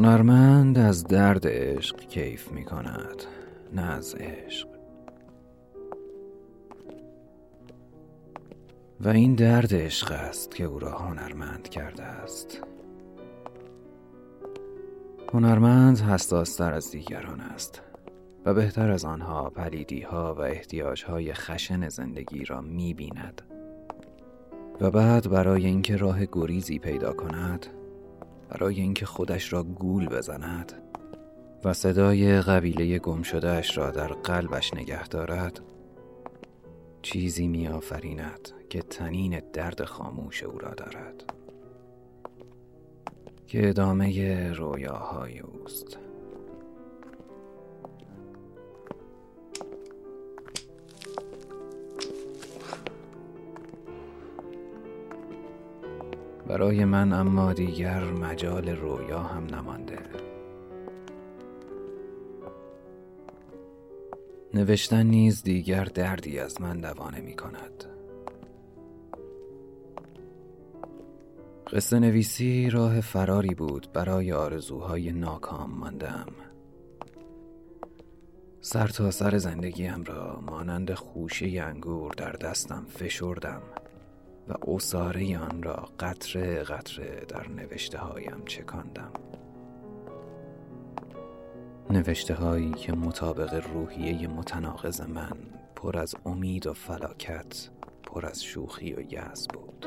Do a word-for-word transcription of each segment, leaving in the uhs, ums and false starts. هنرمند از درد عشق کیف می کند، نه از عشق. و این درد عشق است که او را هنرمند کرده است. هنرمند حساس‌تر از دیگران است و بهتر از آنها پلیدی‌ها و احتیاج‌های خشن زندگی را می‌بیند و بعد برای اینکه راه گریزی پیدا کند، برای اینکه خودش را گول بزند و صدای قبیله گمشده‌اش را در قلبش نگه دارد، چیزی می‌آفریند که تنین درد خاموش او را دارد، که ادامه رویاهای اوست. برای من اما دیگر مجال رویا هم نمانده. نوشتن نیز دیگر دردی از من دوانه می کند. قصه نویسی راه فراری بود برای آرزوهای ناکام ماندم. سر تا سر زندگیم را مانند خوشه انگور در دستم فشردم و عصاره آن را قطره قطره در نوشته هایم چکاندم. نوشته هایی که مطابق روحیه متناقض من، پر از امید و فلاکت، پر از شوخی و یأس بود.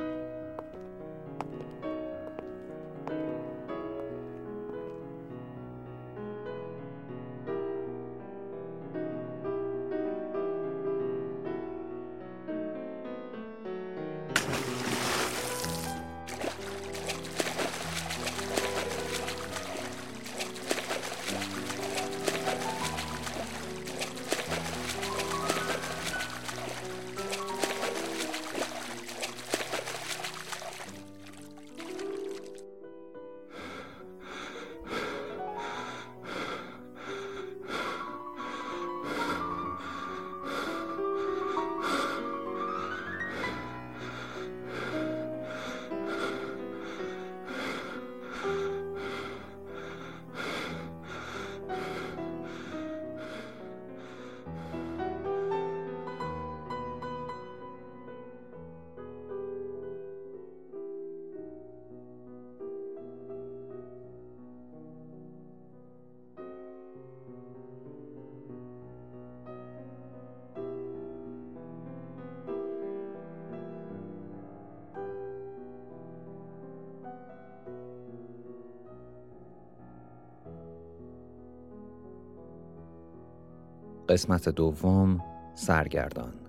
قسمت دوم، سرگردان.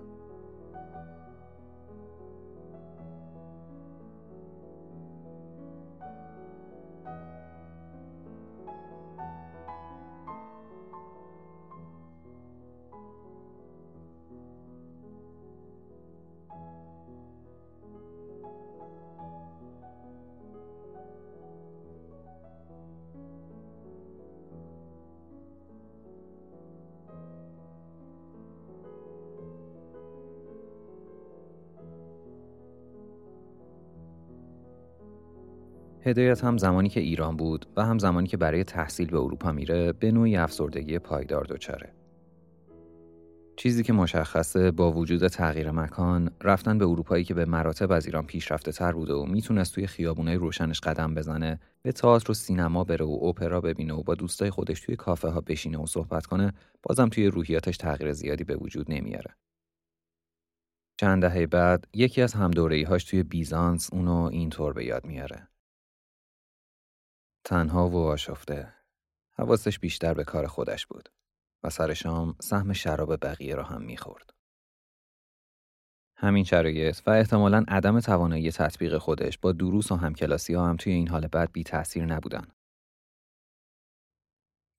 هدایت هم زمانی که ایران بود و هم زمانی که برای تحصیل به اروپا میره، به نوعی افسردگی پایدار دچاره. چیزی که مشخصه با وجود تغییر مکان، رفتن به اروپایی که به مراتب از ایران پیشرفته تر بوده و میتونست توی خیابونای روشنش قدم بزنه، به تئاتر و سینما بره و اپرا ببینه و با دوستای خودش توی کافه ها بشینه و صحبت کنه، بازم توی روحیاتش تغییر زیادی به وجود نمیاره. چند دهه بعد یکی از همدوره‌هاش توی بیزانس اونو اینطور به یاد میاره: تنها و آشفته، حواسش بیشتر به کار خودش بود و سر شام سهم شراب بقیه را هم می‌خورد. همین شرایط و احتمالاً عدم توانایی تطبیق خودش با دروس و همکلاسی‌ها هم توی این حال بد بی تأثیر نبودن.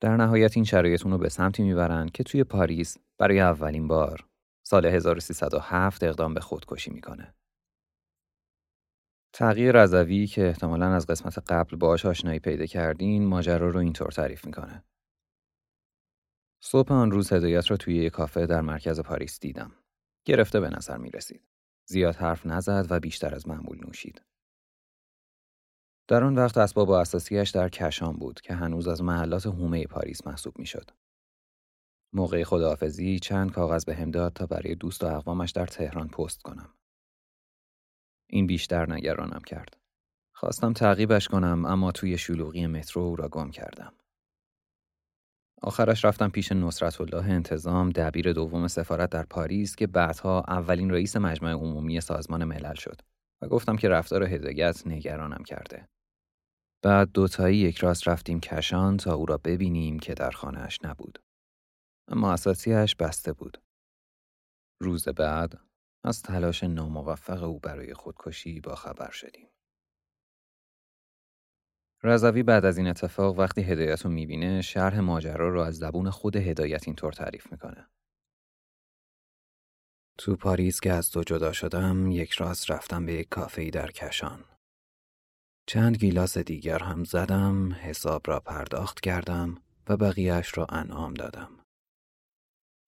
در نهایت این شرایط اونو به سمتی میبرن که توی پاریس برای اولین بار سال هزار و سیصد و هفت اقدام به خودکشی میکنه. تغییر رضوی که احتمالاً از قسمت قبل باهاش آشنایی پیدا کردین، ماجرا رو اینطور تعریف میکنه: صبح آن روز هدایت را توی یک کافه در مرکز پاریس دیدم. گرفته به نظر میرسید. زیاد حرف نزد و بیشتر از معمول نوشید. در آن وقت اسباب اساسی‌اش در کشان بود که هنوز از محلات حومه پاریس محسوب می‌شد. موقع خداحافظی چند کاغذ بهم داد تا برای دوست و اقوامش در تهران پست کنم. این بیشتر نگرانم کرد. خواستم تعقیبش کنم اما توی شلوغی مترو او را گم کردم. آخرش رفتم پیش نصرت الله انتظام، دبیر دوم سفارت در پاریس که بعدها اولین رئیس مجمع عمومی سازمان ملل شد و گفتم که رفتار هدایت نگرانم کرده. بعد دوتایی یک راست رفتیم کشان تا او را ببینیم که در خانه‌اش نبود. اما اساسی‌اش بسته بود. روز بعد از تلاش ناموفق او برای خودکشی با خبر شدیم. رضوی بعد از این اتفاق وقتی هدایت رو میبینه شرح ماجرا رو از زبون خود هدایت اینطور تعریف میکنه. تو پاریس که از تو جدا شدم یک راست رفتم به یک کافه‌ای در کشان. چند گیلاس دیگر هم زدم، حساب را پرداخت کردم و بقیهش را انعام دادم.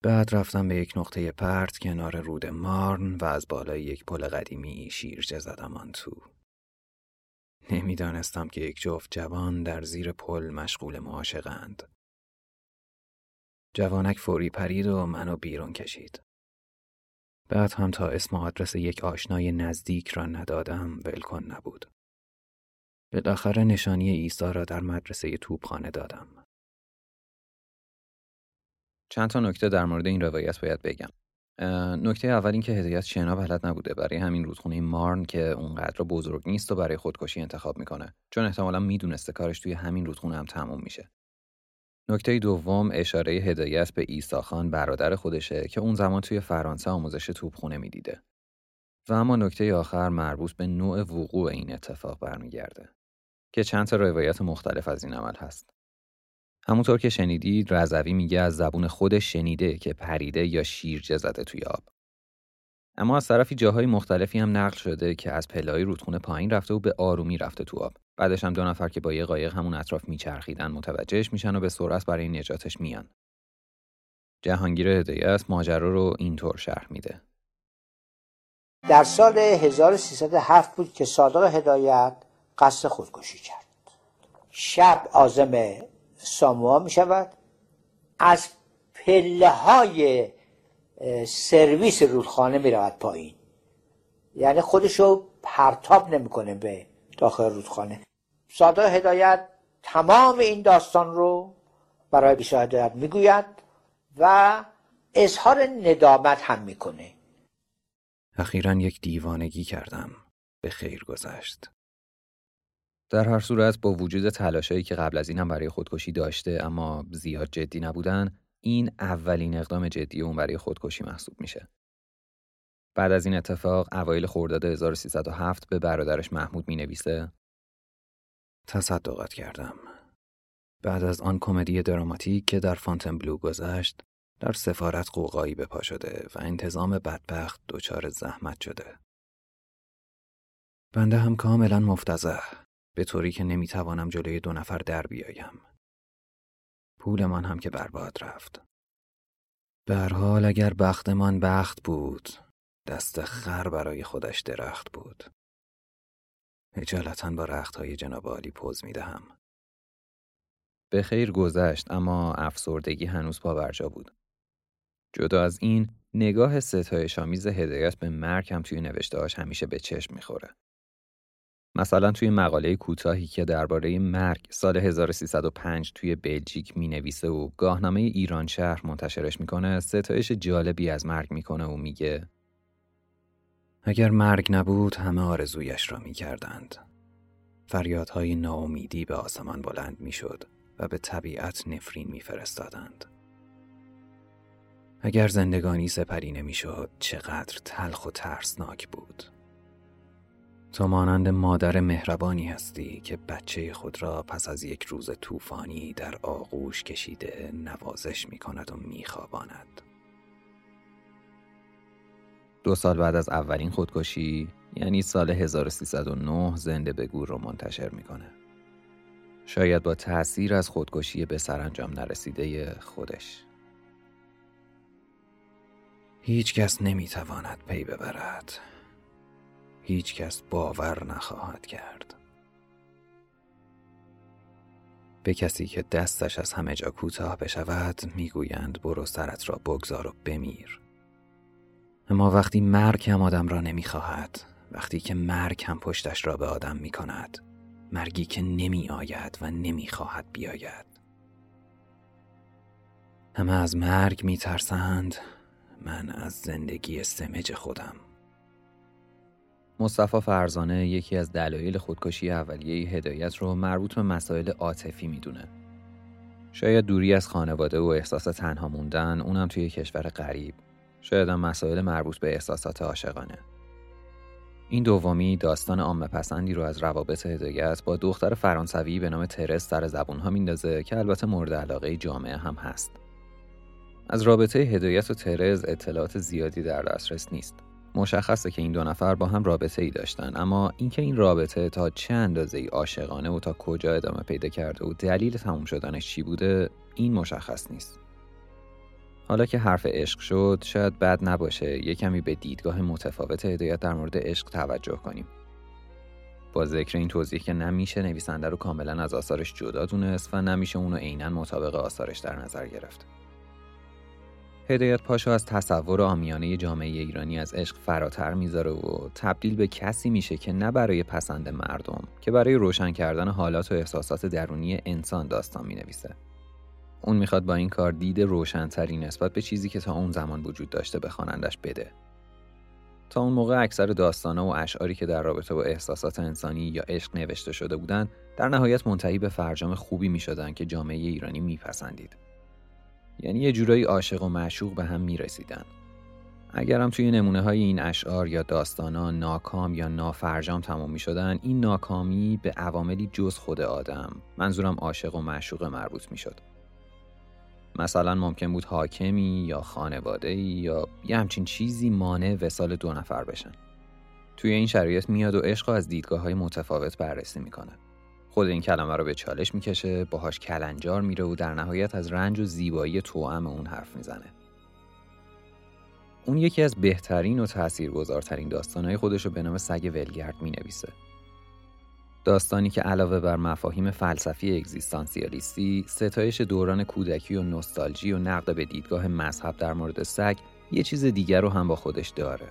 بعد رفتم به یک نقطه پرت کنار رود مارن و از بالای یک پل قدیمی شیرجه زدم آن تو. نمیدانستم که یک جفت جوان در زیر پل مشغول معاشقه‌اند. جوانک فوری پرید و منو بیرون کشید. بعد هم تا اسم و آدرس یک آشنای نزدیک را ندادم ولکن نبود. بالاخره نشانی عیسی را در مدرسه توپخانه دادم. چند تا نکته در مورد این روایت باید بگم. نکته اول این که هدایت شنا بلد نبوده، برای همین رودخونه مارن که اونقدر بزرگ نیست و برای خودکشی انتخاب میکنه، چون احتمالاً میدونسته کارش توی همین رودخونه هم تموم میشه. نکته دوم اشاره هدایت به عیسی خان برادر خودشه که اون زمان توی فرانسه آموزش توپخونه میدیده. و اما نکته آخر مربوط به نوع وقوع این اتفاق برمیگرده که چند تا روایت مختلف از این عمل هست. همونطور که شنیدید رضوی میگه از زبون خودش شنیده که پریده یا شیرجه زده توی آب. اما از طرفی جاهای مختلفی هم نقل شده که از پله‌های رودخونه پایین رفته و به آرومی رفته تو آب. بعدش هم دو نفر که با یه قایق همون اطراف میچرخیدن متوجهش میشن و به سرعت برای نجاتش میان. جهانگیر هدایت ماجرا رو اینطور شرح میده. در سال هزار و سیصد و هفت بود که صادق هدایت قصد خودکشی کرد. شب عازم ساموها می شود، از پله های سرویس رودخانه می رود پایین، یعنی خودشو پرتاب نمی کنه به داخل رودخانه. صادق هدایت تمام این داستان رو برای بیشتر هدایت می گوید و اظهار ندامت هم می کنه. اخیراً یک دیوانگی کردم، به خیر گذشت. در هر صورت با وجود تلاشایی که قبل از این هم برای خودکشی داشته اما زیاد جدی نبودن، این اولین اقدام جدی اون برای خودکشی محسوب میشه. بعد از این اتفاق اوایل خرداد هزار و سیصد و هفت به برادرش محمود مینویسه: تصدقت کردم. بعد از آن کمدی دراماتیک که در فونتینبلو گذشت، در سفارت قوقایی به پا شده و انتظام بدبخت دچار زحمت شده. بنده هم کاملا مفتضح، به طوری که نمیتوانم جلوی دو نفر در بیایم. پولمان هم که برباد رفت. به هر حال اگر بختمان بخت بود، دست خر برای خودش درخت بود. اجالتاً با رختهای جناب عالی پوز میدهم. به خیر گذشت اما افسردگی هنوز پابرجا بود. جدا از این، نگاه ستایش‌آمیز هدایت به مرگ هم توی نوشته‌هاش همیشه به چشم میخوره. مثلا توی مقاله کوتاهی که درباره مرگ سال هزار و سیصد و پنج توی بلژیک مینویسه و گاهنامه ایران شهر منتشرش میکنه، ستایش جالبی از مرگ میکنه و میگه: اگر مرگ نبود همه آرزویش را میکردند. فریادهای ناامیدی به آسمان بلند میشد و به طبیعت نفرین میفرستادند. اگر زندگانی سپری نمیشد چقدر تلخ و ترسناک بود. تو مانند مادر مهربانی هستی که بچه خود را پس از یک روز طوفانی در آغوش کشیده نوازش می کند و می خواباند. دو سال بعد از اولین خودکشی، یعنی سال هزار و سیصد و نه، زنده به گور رو منتشر می کنه. شاید با تأثیر از خودکشی به سرانجام نرسیده خودش. هیچ کس نمی تواند پی ببرد، هیچ کس باور نخواهد کرد. به کسی که دستش از همه جا کوتاه بشود میگویند برو سرت را بگذار و بمیر. اما وقتی مرگ هم آدم را نمیخواهد، وقتی که مرگ هم پشتش را به آدم میکند، مرگی که نمی آید و نمیخواهد بیاید. همه از مرگ میترسند، من از زندگی سمج خودم. مصطفی فرزانه یکی از دلایل خودکشی اولیه هدایت رو مربوط به مسائل عاطفی میدونه. شاید دوری از خانواده و احساس تنها موندن، اونم توی کشور غریب. شاید هم مسائل مربوط به احساسات عاشقانه. این دومی داستان عامه پسندی رو از روابط هدایت با دختر فرانسوی به نام ترس سر زبون‌ها میندازه که البته مورد علاقه جامعه هم هست. از رابطه هدایت و ترس اطلاعات زیادی در دسترس نیست. مشخصه که این دو نفر با هم رابطه ای داشتن، اما اینکه این رابطه تا چه اندازه‌ای عاشقانه و تا کجا ادامه پیدا کرده و دلیل تموم شدنش چی بوده، این مشخص نیست. حالا که حرف عشق شد، شاید بد نباشه یه کمی به دیدگاه متفاوت هدایت در مورد عشق توجه کنیم. با ذکر این توضیح که نمیشه نویسنده رو کاملا از آثارش جدا دونست و نمیشه اونو عیناً مطابق آثارش در نظر گرفت. هدایت پاشو از تصور عامیانه جامعه ایرانی از عشق فراتر میذاره و تبدیل به کسی میشه که نه برای پسند مردم که برای روشن کردن حالات و احساسات درونی انسان داستان مینویسه. اون میخواد با این کار دید روشن‌تری نسبت به چیزی که تا اون زمان وجود داشته به خوانندش بده. تا اون موقع اکثر داستانا و اشعاری که در رابطه با احساسات انسانی یا عشق نوشته شده بودن، در نهایت منتهی به فرجام خوبی میشدن که جامعه ایرانی میپسندید. یعنی یه جورایی عاشق و معشوق به هم میرسیدن. اگر هم توی نمونه‌های این اشعار یا داستانا ناکام یا نافرجام تمام می‌شدن، این ناکامی به عواملی جز خود آدم، منظورم عاشق و معشوق، مربوط می‌شد. مثلا ممکن بود حاکمی یا خانواده‌ای یا یه همچین چیزی مانع وصال دو نفر بشن. توی این شرایط میاد و عشق از دیدگاه‌های متفاوت بررسی می‌کنه. خود این کلمه رو به چالش میکشه، باهاش کلنجار میره و در نهایت از رنج و زیبایی توأم اون حرف میزنه. اون یکی از بهترین و تاثیرگذارترین داستانهای خودش رو به نام سگ ولگرد مینویسه. داستانی که علاوه بر مفاهیم فلسفی اگزیستانسیالیستی، ستایش دوران کودکی و نوستالژی و نقد به دیدگاه مذهب در مورد سگ، یه چیز دیگر رو هم با خودش داره.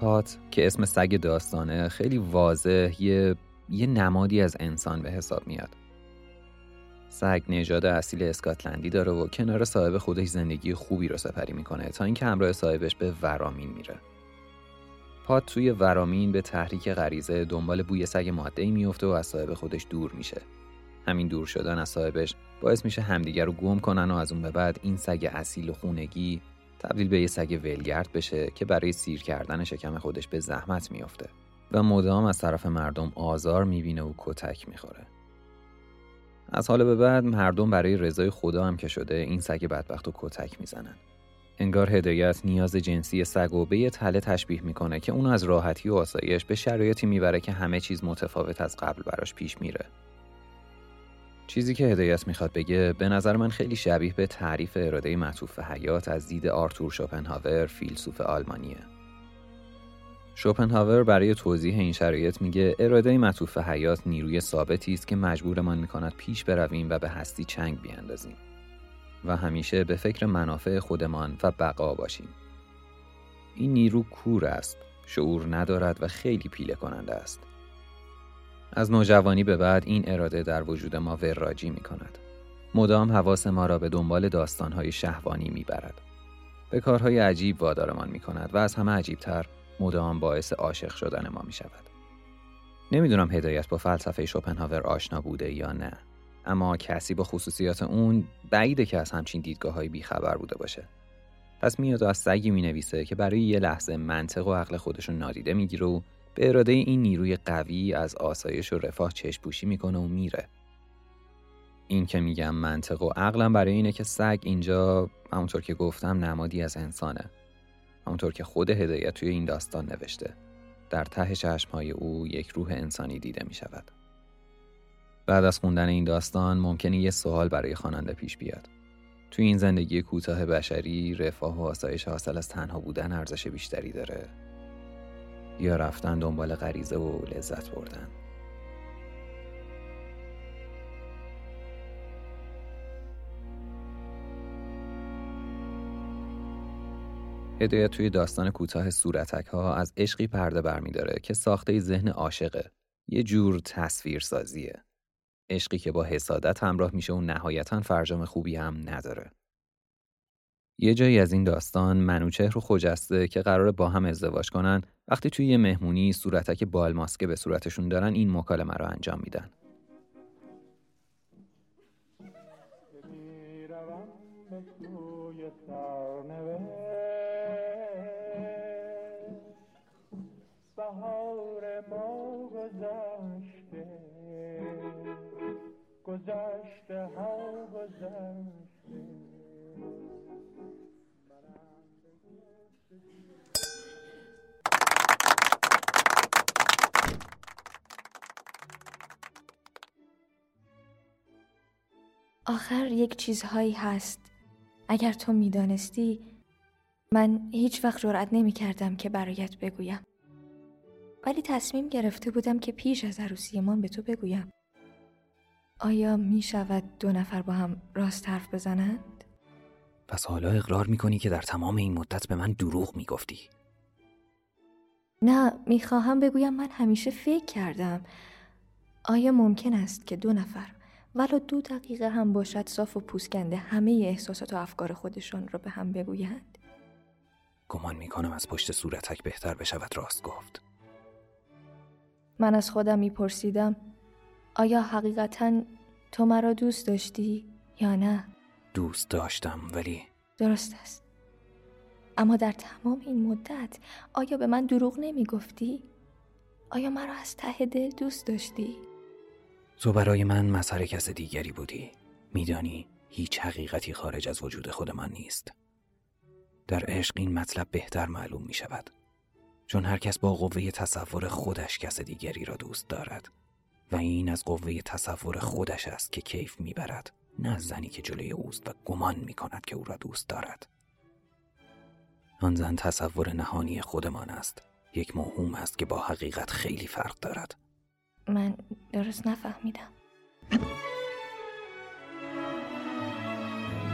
پات که اسم سگ داستانه، خیلی واضح یه یه نمادی از انسان به حساب میاد. سگ نژاد اصیل اسکاتلندی داره و کنار صاحب خودش زندگی خوبی رو سپری میکنه تا اینکه همراه صاحبش به ورامین میره. پات توی ورامین به تحریک غریزه دنبال بوی سگ ماده‌ای میفته و از صاحب خودش دور میشه. همین دور شدن از صاحبش باعث میشه همدیگر رو گم کنن و از اون به بعد این سگ اصیل و خونگی تبدیل به یه سگ ولگرد بشه که برای سیر کردن شکم خودش به زحمت میفته و مدام از طرف مردم آزار میبینه و کتک میخوره. از حال به بعد مردم برای رضای خدا هم که شده این سگ بدبخت و کتک میزنن. انگار هدایت نیاز جنسی سگ و به یه تله تشبیه میکنه که اون از راحتی و آسایش به شرایطی میبره که همه چیز متفاوت از قبل براش پیش میره. چیزی که هدایت میخواد بگه به نظر من خیلی شبیه به تعریف اراده معطوف حیات از دید آرتور شوپنهاور، فیلسوف آلمانیه. شوپنهاور برای توضیح این شرایط میگه اراده معطوف حیات نیروی ثابتی است که مجبورمان میکند پیش برویم و به هستی چنگ بیاندازیم و همیشه به فکر منافع خودمان و بقا باشیم. این نیرو کور است، شعور ندارد و خیلی پیله کننده است. از نوجوانی به بعد این اراده در وجود ما وراجی میکند. مدام حواس ما را به دنبال داستانهای شهوانی میبرد. به کارهای عجیب وادارمان میکند و از همه عجیبتر مدام باعث عاشق شدن ما می شود. نمیدونم هدایت با فلسفه شوپنهاور آشنا بوده یا نه، اما کسی با خصوصیات اون بعیده که از همچین دیدگاه های بیخبر بوده باشه. پس میاد از سگی می نویسه که برای یه لحظه منطق و عقل خودشو نادیده می گیره و به اراده این نیروی قوی از آسایش و رفاه چشم پوشی می کنه و میره. این که میگم منطق و عقلم برای اینه که سگ اینجا همونطور که گفتم نمادی از انسانه. همونطور که خود هدایت توی این داستان نوشته، در ته چشم‌های او یک روح انسانی دیده می شود. بعد از خوندن این داستان ممکنه یه سوال برای خواننده پیش بیاد. توی این زندگی کوتاه بشری، رفاه و آسایش حاصل از تنها بودن ارزش بیشتری داره یا رفتن دنبال غریزه و لذت بردن؟ هدایت توی داستان کوتاه صورتک‌ها از عشقی پرده برمی‌داره که ساخته ذهن عاشقه. یه جور تصویرسازیه. عشقی که با حسادت همراه میشه و نهایتاً فرجام خوبی هم نداره. یه جایی از این داستان منوچهر و خجسته که قراره با هم ازدواج کنن، وقتی توی یه مهمونی صورتک بال ماسکه به صورتشون دارن این مکالمه رو انجام میدن. آخر یک چیزهایی هست، اگر تو میدانستی من هیچ وقت جرئت نمی کردم که برایت بگویم، ولی تصمیم گرفته بودم که پیش از عروسی من به تو بگویم. آیا می شود دو نفر با هم راست حرف بزنند؟ پس حالا اقرار می کنی که در تمام این مدت به من دروغ می گفتی؟ نه، می خواهم بگویم من همیشه فکر کردم آیا ممکن است که دو نفر ولو دو دقیقه هم باشد صاف و پوسکنده همه احساسات و افکار خودشان را به هم بگویند؟ گمان می کنم از پشت صورتک بهتر بشود راست گفت. من از خودم می پرسیدم آیا حقیقتاً تو مرا دوست داشتی یا نه؟ دوست داشتم، ولی درست است. اما در تمام این مدت آیا به من دروغ نمی گفتی؟ آیا مرا از ته دل دوست داشتی؟ تو برای من مسخره کس دیگری بودی. میدانی هیچ حقیقتی خارج از وجود خود من نیست. در عشق این مطلب بهتر معلوم می شود، چون هر کس با قوه تصور خودش کس دیگری را دوست دارد و این از قوه تصور خودش است که کیف میبرد، نه از زنی که جلوی اوست و گمان میکند که او را دوست دارد. آن زن تصور نهانی خودمان است، یک موهوم است که با حقیقت خیلی فرق دارد. من درست نفهمیدم.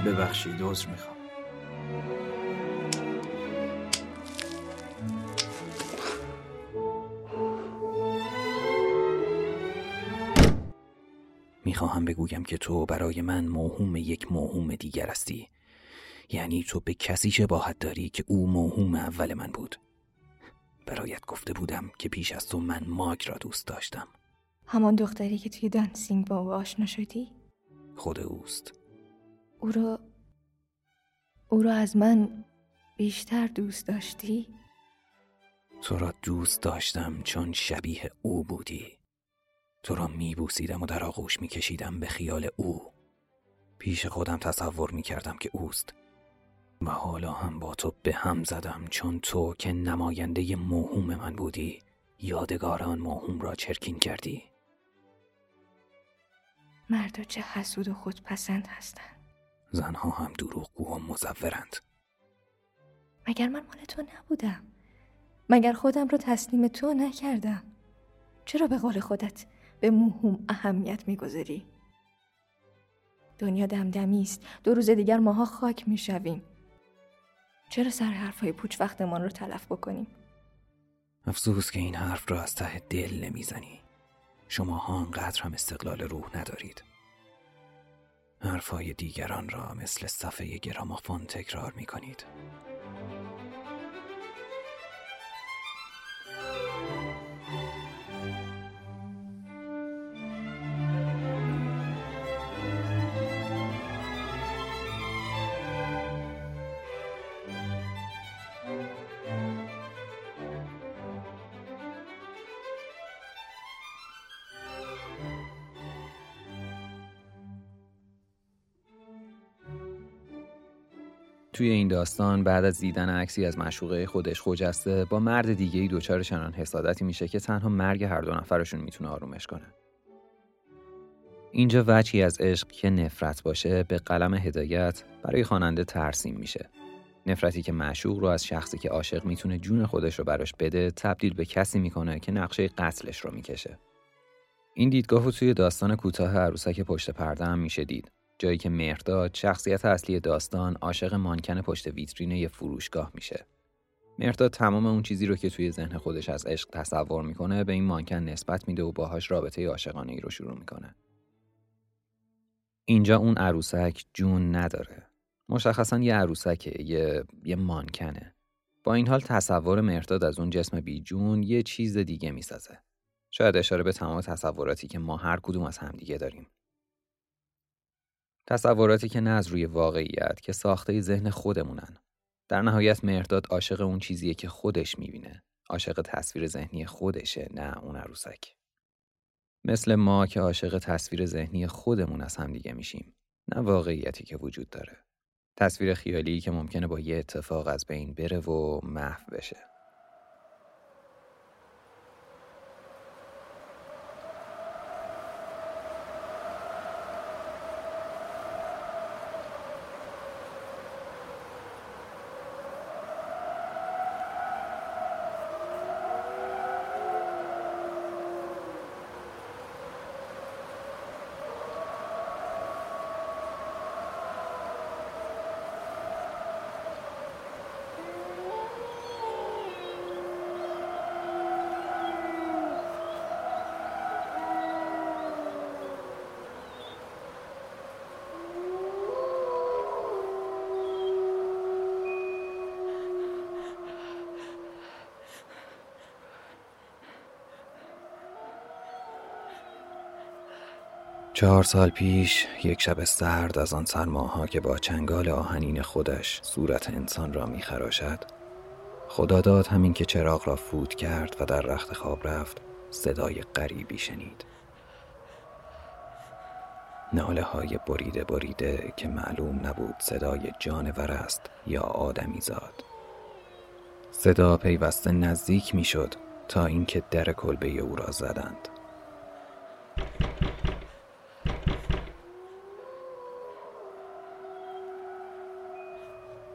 ببخشید، عذر میخوام. میخواهم بگویم که تو برای من موهوم یک موهوم دیگر هستی. یعنی تو به کسی شباهت داری که او موهوم اول من بود. برایت گفته بودم که پیش از تو من ماگ را دوست داشتم. همان دختری که توی دانسینگ با او آشنا شدی؟ خود اوست. او را او را از من بیشتر دوست داشتی؟ تو را دوست داشتم چون شبیه او بودی. تو را میبوسیدم و در آغوش میکشیدم به خیال او. پیش خودم تصور میکردم که اوست و حالا هم با تو به هم زدم، چون تو که نماینده موهوم من بودی یادگار آن موهوم را چرکین کردی. مردا چه حسود و خودپسند هستند. زنها هم دروغگو و مزورند. مگر من مال تو نبودم؟ مگر خودم را تسلیم تو نکردم؟ چرا به قول خودت به موهوم اهمیت می‌گذاری؟ دنیا دمدمی است. دو روز دیگر ماها خاک می‌شویم. چرا سر حرف‌های پوچ وقتمان رو تلف بکنیم؟ افسوس که این حرف را از ته دل نمی‌زنی. شماها انقدر هم استقلال روح ندارید. حرف‌های دیگران را مثل صفحه گرامافون تکرار می‌کنید. توی این داستان بعد از دیدن عکسی از معشوقه خودش خجسته با مرد دیگه‌ای دوچار چنان حسادتی میشه که تنها مرگ هر دو نفرشون میتونه آرومش کنه. اینجا وجهی از عشق که نفرت باشه به قلم هدایت برای خواننده ترسیم میشه. نفرتی که معشوق رو از شخصی که عاشق میتونه جون خودش رو براش بده تبدیل به کسی میکنه که نقشه قتلش رو میکشه. این دیدگاهو توی داستان کوتاه عروسک پشت پرده هم میشه دید. جایی که مهرداد، شخصیت اصلی داستان، عاشق مانکن پشت ویترین یه فروشگاه میشه. مهرداد تمام اون چیزی رو که توی ذهن خودش از عشق تصور میکنه به این مانکن نسبت میده و باهاش رابطه عاشقانه‌ای رو شروع میکنه. اینجا اون عروسک جون نداره. مشخصاً یه عروسکه، یه یه مانکنه. با این حال تصور مهرداد از اون جسم بی جون یه چیز دیگه میسازه. شاید اشاره به تمام تصوراتی که ما هر کدوم از همدیگه داریم. تصوراتی که نه از روی واقعیت، که ساخته ذهن خودمونن. در نهایت مهرداد عاشق اون چیزیه که خودش میبینه. عاشق تصویر ذهنی خودشه، نه اون عروسک. مثل ما که عاشق تصویر ذهنی خودمون از همدیگه میشیم، نه واقعیتی که وجود داره. تصویر خیالی که ممکنه با یه اتفاق از بین بره و محو بشه. چهار سال پیش، یک شب سرد از آن سرماها که با چنگال آهنین خودش صورت انسان را می‌خراشد، خدا داد همین که چراغ را فوت کرد و در رخت خواب رفت، صدای غریبی شنید. ناله‌های بریده بریده که معلوم نبود صدای جانور است یا آدمی زاد. صدا پیوسته نزدیک می‌شد تا اینکه در کلبه او را زدند.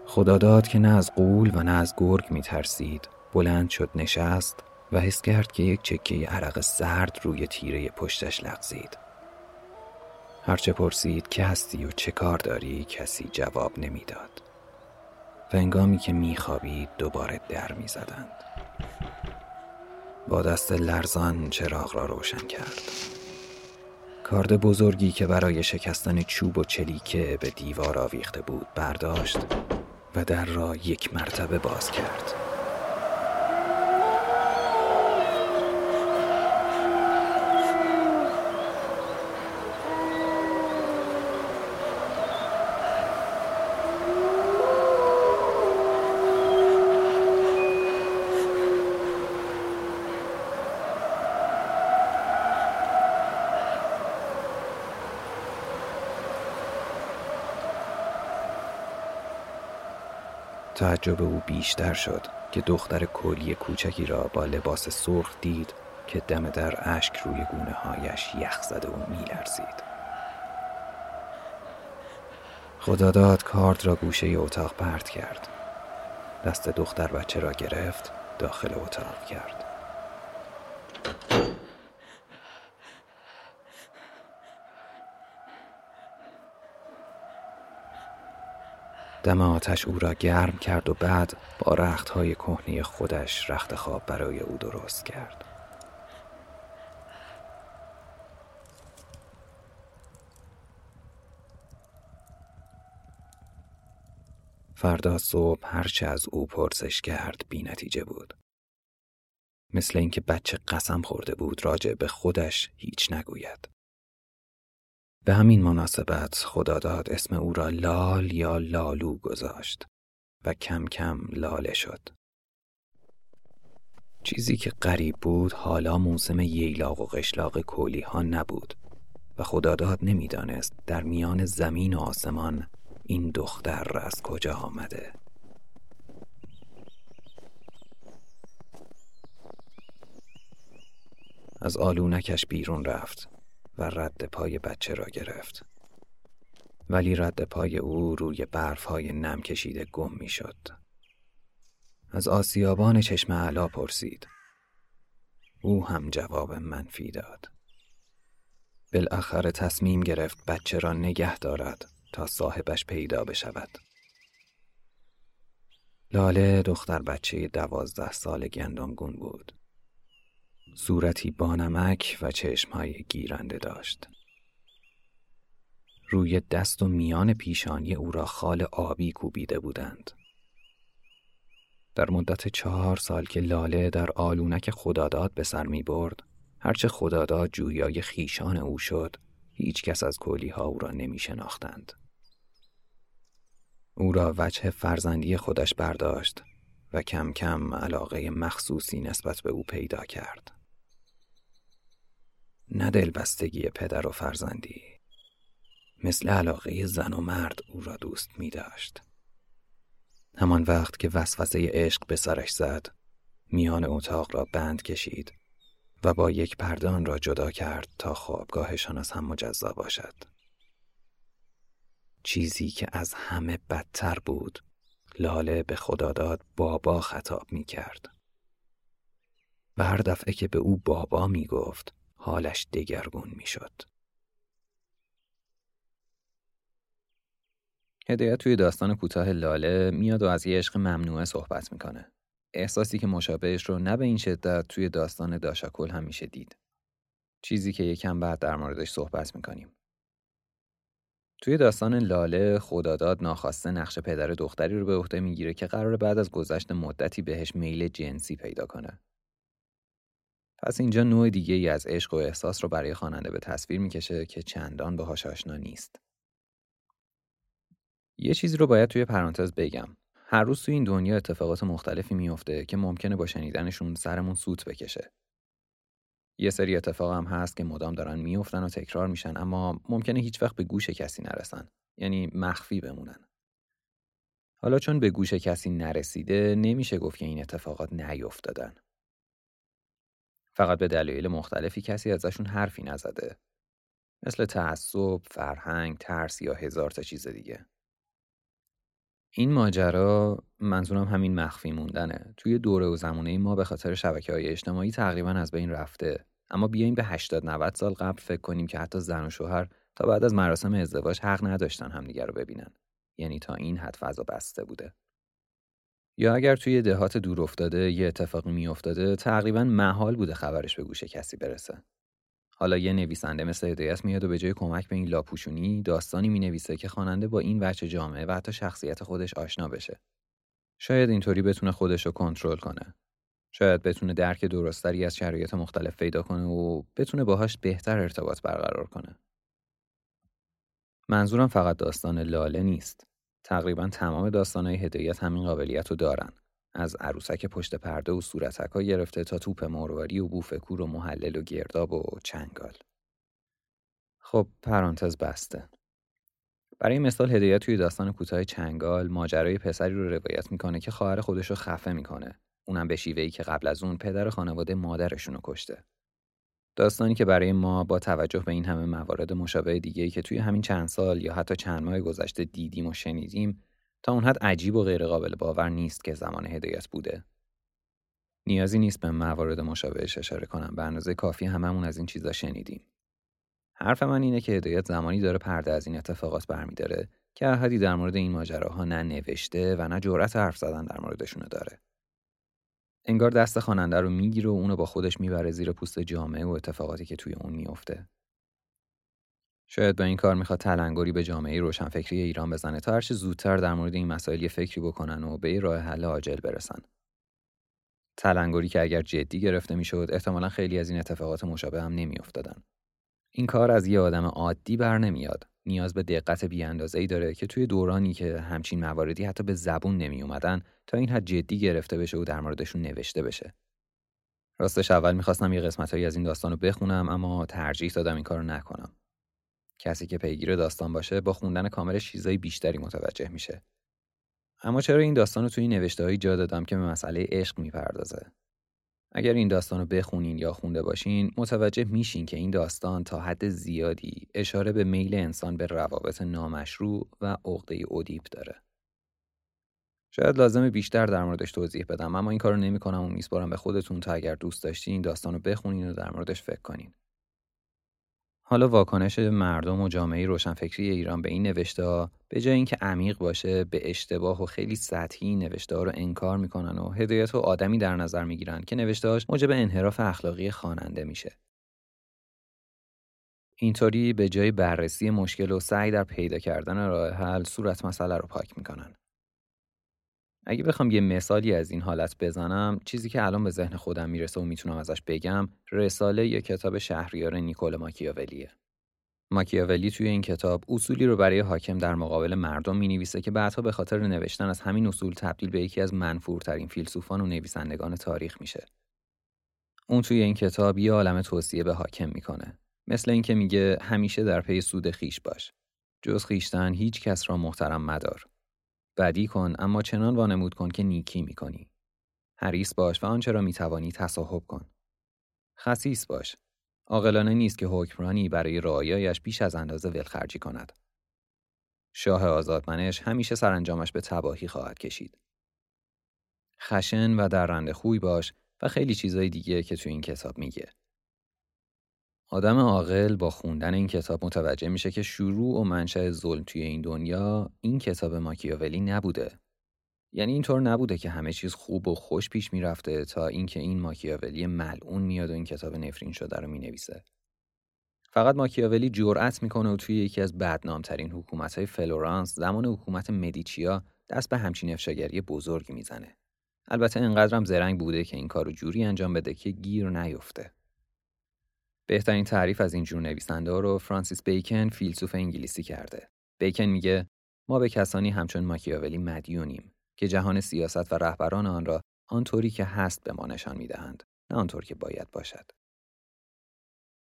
خداداد که نه از غول و نه از گرگ می ترسید، بلند شد، نشست و حس کرد که یک چکه عرق زرد روی تیره پشتش لغزید. هرچه پرسید که هستی و چه کار داری، کسی جواب نمی داد و هنگامی که می خوابید دوباره در می زدند. با دست لرزان چراغ را روشن کرد. کارد بزرگی که برای شکستن چوب و چلیکه به دیوار آویخته بود برداشت و در را یک مرتبه باز کرد. تعجب او بیشتر شد که دختر کلی کوچکی را با لباس سرخ دید که دم در اشک روی گونه هایش یخ زده و می لرزید. خداداد کارد را گوشه اتاق پرت کرد. دست دختر بچه را گرفت، داخل اتاق کرد. دم آتش او را گرم کرد و بعد با رختهای کهنه خودش رخت خواب برای او درست کرد. فردا صبح هرچه از او پرسش کرد بی نتیجه بود. مثل اینکه بچه قسم خورده بود راجع به خودش هیچ نگوید. به همین مناسبت خداداد اسم او را لال یا لالو گذاشت و کم کم لاله شد. چیزی که غریب بود حالا موسم ییلاق و قشلاق کولی ها نبود و خداداد نمیدانست در میان زمین و آسمان این دختر از کجا آمده. از آلونکش بیرون رفت و رد پای بچه را گرفت، ولی رد پای او روی برف‌های نم کشیده گم می‌شد. از آسیابان چشم اعلی پرسید، او هم جواب منفی داد. بالاخره تصمیم گرفت بچه را نگه دارد تا صاحبش پیدا بشود. لاله دختر بچه دوازده سال گندمگون بود. صورتی بانمک و چشمهای گیرنده داشت. روی دست و میان پیشانی او را خال آبی کوبیده بودند. در مدت چهار سال که لاله در آلونک خداداد به سر می برد، هرچه خداداد جویای خیشان او شد، هیچ کس از کولیها او را نمی شناختند. او را وجه فرزندی خودش برداشت و کم کم علاقه مخصوصی نسبت به او پیدا کرد. نه دلبستگی پدر و فرزندی، مثل علاقه زن و مرد او را دوست می داشت. همان وقت که وسوسه عشق به سرش زد، میان اتاق را بند کشید و با یک پرده آن را جدا کرد تا خوابگاهشان از هم مجزا باشد. چیزی که از همه بدتر بود، لاله به خداداد بابا خطاب می کرد. و هر دفعه که به او بابا می گفت، حالش دگرگون می شد. هدایت توی داستان کوتاه لاله میاد و از یه عشق ممنوعه صحبت میکنه. احساسی که مشابهش رو نه به این شدت توی داستان داشاکل هم میشه دید. چیزی که یکم بعد در موردش صحبت میکنیم. توی داستان لاله خداداد ناخواسته نقش پدر دختری رو به عهده میگیره که قراره بعد از گذشت مدتی بهش میل جنسی پیدا کنه. پس اینجا نوع دیگه ای از عشق و احساس رو برای خواننده به تصویر میکشه که چندان باهاش آشنا نیست. یه چیزی رو باید توی پرانتز بگم. هر روز توی این دنیا اتفاقات مختلفی میفته که ممکنه با شنیدنشون سرمون سوت بکشه. یه سری اتفاق هم هست که مدام دارن میفتن و تکرار میشن، اما ممکنه هیچ وقت به گوش کسی نرسن، یعنی مخفی بمونن. حالا چون به گوش کسی نرسیده، نمیشه گفت که این اتفاقات نیفتادن. فقط به دلایل مختلفی کسی ازشون حرفی نزده. مثل تعصب، فرهنگ، ترس یا هزار تا چیز دیگه. این ماجرا، منظورم همین مخفی موندنه، توی دوره و زمانه ما به خاطر شبکه‌های اجتماعی تقریباً از بین رفته. اما بیاین به هشتاد نود سال قبل فکر کنیم که حتی زن و شوهر تا بعد از مراسم ازدواج حق نداشتن همدیگر رو ببینن. یعنی تا این حد فضا بسته بوده. یا اگر توی دهات دور افتاده یه اتفاقی میافتاده، تقریباً محال بوده خبرش به گوش کسی برسه. حالا یه نویسنده مثل هدایت میاد و به جای کمک به این لاپوشونی داستانی مینویسه که خواننده با این وجه جامعه و حتی شخصیت خودش آشنا بشه. شاید اینطوری بتونه خودش رو کنترل کنه. شاید بتونه درک درستری از شرایط مختلف پیدا کنه و بتونه باهاش بهتر ارتباط برقرار کنه. منظورم فقط داستان لاله نیست. تقریباً تمام داستان‌های هدایت همین قابلیت رو دارن. از عروسک پشت پرده و صورتک‌ها گرفته تا توپ مرواری و بوفکور و محلل و گرداب و چنگال. خب پرانتز بسته. برای مثال هدایت توی داستان کوتاه چنگال ماجرای پسری رو روایت میکنه که خواهر خودش رو خفه میکنه. اونم به شیوهی که قبل از اون پدر خانواده مادرشون رو کشته. داستانی که برای ما با توجه به این همه موارد مشابه دیگه‌ای که توی همین چند سال یا حتی چند ماه گذشته دیدیم و شنیدیم تا اون حد عجیب و غیر قابل باور نیست که زمان هدایت بوده. نیازی نیست به موارد مشابهش اشاره کنم، به اندازه کافی هممون از این چیزا شنیدیم. حرف من اینه که هدایت زمانی داره پرده از این اتفاقات برمی‌داره که احدی در مورد این ماجراها نه نوشته و نه جرأت حرف زدن در موردشون داره. انگار دست خواننده رو میگیره و اونو با خودش میبره زیر پوست جامعه و اتفاقاتی که توی اون میفته. شاید با این کار میخواد تلنگری به جامعه روشنفکری ایران بزنه تا هرچه زودتر در مورد این مسائل یه فکری بکنن و به راه حل عاجل برسن. تلنگری که اگر جدی گرفته میشد، احتمالاً خیلی از این اتفاقات مشابه هم نمیافتادن. این کار از یه آدم عادی بر نمیاد. نیاز به دقت بی‌اندازه‌ای داره که توی دورانی که همچین مواردی حتی به زبون نمی اومدن تا این حد جدی گرفته بشه و در موردشون نوشته بشه. راستش اول میخواستم یه قسمتایی از این داستانو بخونم، اما ترجیح دادم این کارو نکنم. کسی که پیگیر داستان باشه با خوندن کاملش چیزای بیشتری متوجه میشه. اما چرا این داستانو توی نوشته‌های جا دادم که به مسئله عشق میپردازه؟ اگر این داستانو بخونین یا خونده باشین، متوجه میشین که این داستان تا حد زیادی اشاره به میل انسان به روابط نامشروع و عقده اودیپ داره. شاید لازمه بیشتر در موردش توضیح بدم، اما این کارو نمی‌کنم و میسپارم به خودتون تا اگر دوست داشتین داستانو بخونین و در موردش فکر کنین. حالا واکنش مردم و جامعه روشنفکری ایران به این نوشته‌ها به جای اینکه عمیق باشه، به اشتباه و خیلی سطحی نوشته‌ها رو انکار میکنن و هدایت و آدمی در نظر میگیرن که نوشته‌هاش موجب انحراف اخلاقی خواننده میشه. اینطوری به جای بررسی مشکل و سعی در پیدا کردن راه حل، صورت مسئله رو پاک میکنن. اگه بخوام یه مثالی از این حالت بزنم، چیزی که الان به ذهن خودم میرسه و میتونم ازش بگم، رساله یا کتاب شهریار نیکولو ماکیاولیه. ماکیاولی توی این کتاب اصولی رو برای حاکم در مقابل مردم مینویسه که بعدها به خاطر نوشتن از همین اصول تبدیل به یکی از منفورترین فیلسوفان و نویسندگان تاریخ میشه. اون توی این کتاب یه عالمه توصیه به حاکم میکنه، مثل اینکه میگه همیشه در پی سود خیش باش، جز خیشتن هیچ کس را محترم مدار، بدی کن اما چنان وانمود کن که نیکی میکنی، حریص باش و آنچه را میتوانی تصاحب کن، خسیس باش، عاقلانه نیست که حکمرانی برای رعایایش بیش از اندازه ولخرجی کند، شاه آزادمنش همیشه سرانجامش به تباهی خواهد کشید، خشن و درنده خوی باش و خیلی چیزای دیگه که تو این کتاب میگه. آدم عاقل با خوندن این کتاب متوجه میشه که شروع و منشأ ظلم توی این دنیا این کتاب ماکیاولی نبوده. یعنی اینطور نبوده که همه چیز خوب و خوش پیش میرفته تا اینکه این ماکیاولی ملعون میاد و این کتاب نفرین شده رو مینویسه. فقط ماکیاولی جرأت میکنه و توی یکی از بدنامترین حکومت‌های فلورانس، زمان حکومت مدیچیا، دست به همچین افشاگری بزرگی میزنه. البته اینقدرم زرنگ بوده که این کارو جوری انجام بده که گیر نیفته. بهترین تعریف از این جور نویسنده رو فرانسیس بیکن، فیلسوف انگلیسی، کرده. بیکن میگه ما به کسانی همچون ماکیاولی مدیونیم که جهان سیاست و رهبران آن را آنطوری که هست به ما نشان میدهند، نه آنطور که باید باشد.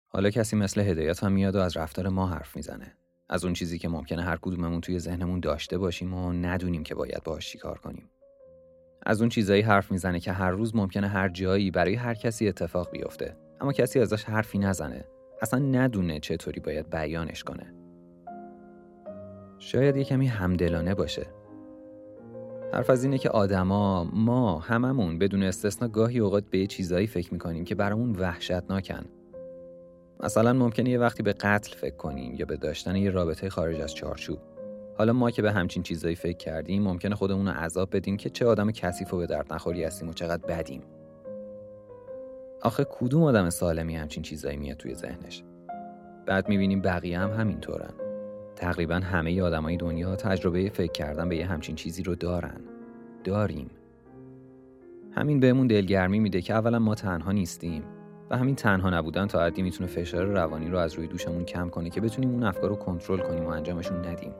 حالا کسی مثل هدایت هم میاد و از رفتار ما حرف میزنه، از اون چیزی که ممکنه هر کدوممون توی ذهنمون داشته باشیم و ندونیم که باید باهاش چیکار کنیم. از اون چیزایی حرف میزنه که هر روز ممکنه هر جایی برای هر کسی اتفاق بیفته، اما کسی ازش حرفی نزنه، اصلا ندونه چطوری باید بیانش کنه. شاید یه کمی همدلانه باشه. حرف از اینه که آدما، ما هممون بدون استثنا گاهی اوقات به چیزایی فکر میکنیم که برامون وحشتناکن. مثلا ممکنه یه وقتی به قتل فکر کنیم یا به داشتن یه رابطه خارج از چارچوب. حالا ما که به همچین چیزایی فکر کردیم، ممکنه خودمون رو عذاب بدیم که چه آدم کثیف و به درد نخوری هستیم و چقدر بدیم. آخه کدوم آدم سالمی همچین چیزایی میاد توی ذهنش؟ بعد میبینیم بقیه هم همینطورن. تقریبا همه ی آدمای دنیا تجربه فکر کردن به یه همچین چیزی رو دارن. داریم. همین بهمون دلگرمی میده که اولا ما تنها نیستیم و همین تنها نبودن تا حدی میتونه فشار روانی رو از روی دوشمون کم کنه که بتونیم اون افکار رو کنترل کنیم و انجامشون ندیم.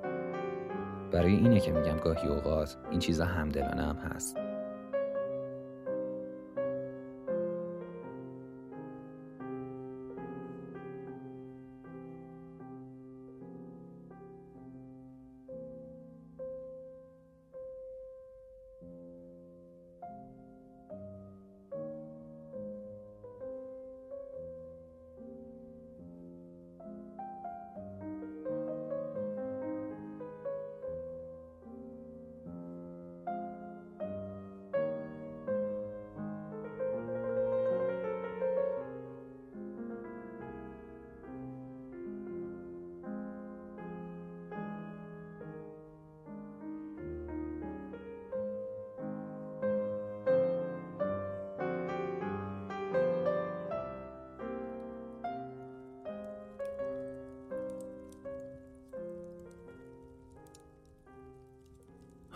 برای اینه که میگم گاهی اوقات این چیزا همدلانه هم هست.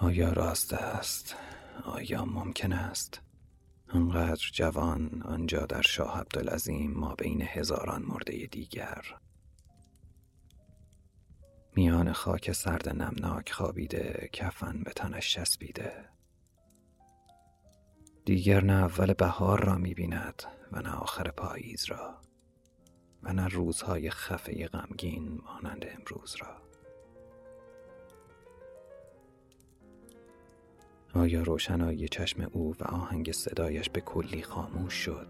آیا راست است؟ آیا ممکن است؟ انقدر جوان آنجا در شاه عبدالعظیم، ما بین هزاران مرده دیگر، میان خاک سرد نمناک خوابیده، کفن به تنش چسبیده. دیگر نه اول بهار را می‌بیند و نه آخر پاییز را و نه روزهای خفه غمگین مانند امروز را. آیا روشنایی چشم او و آهنگ صدایش به کلی خاموش شد؟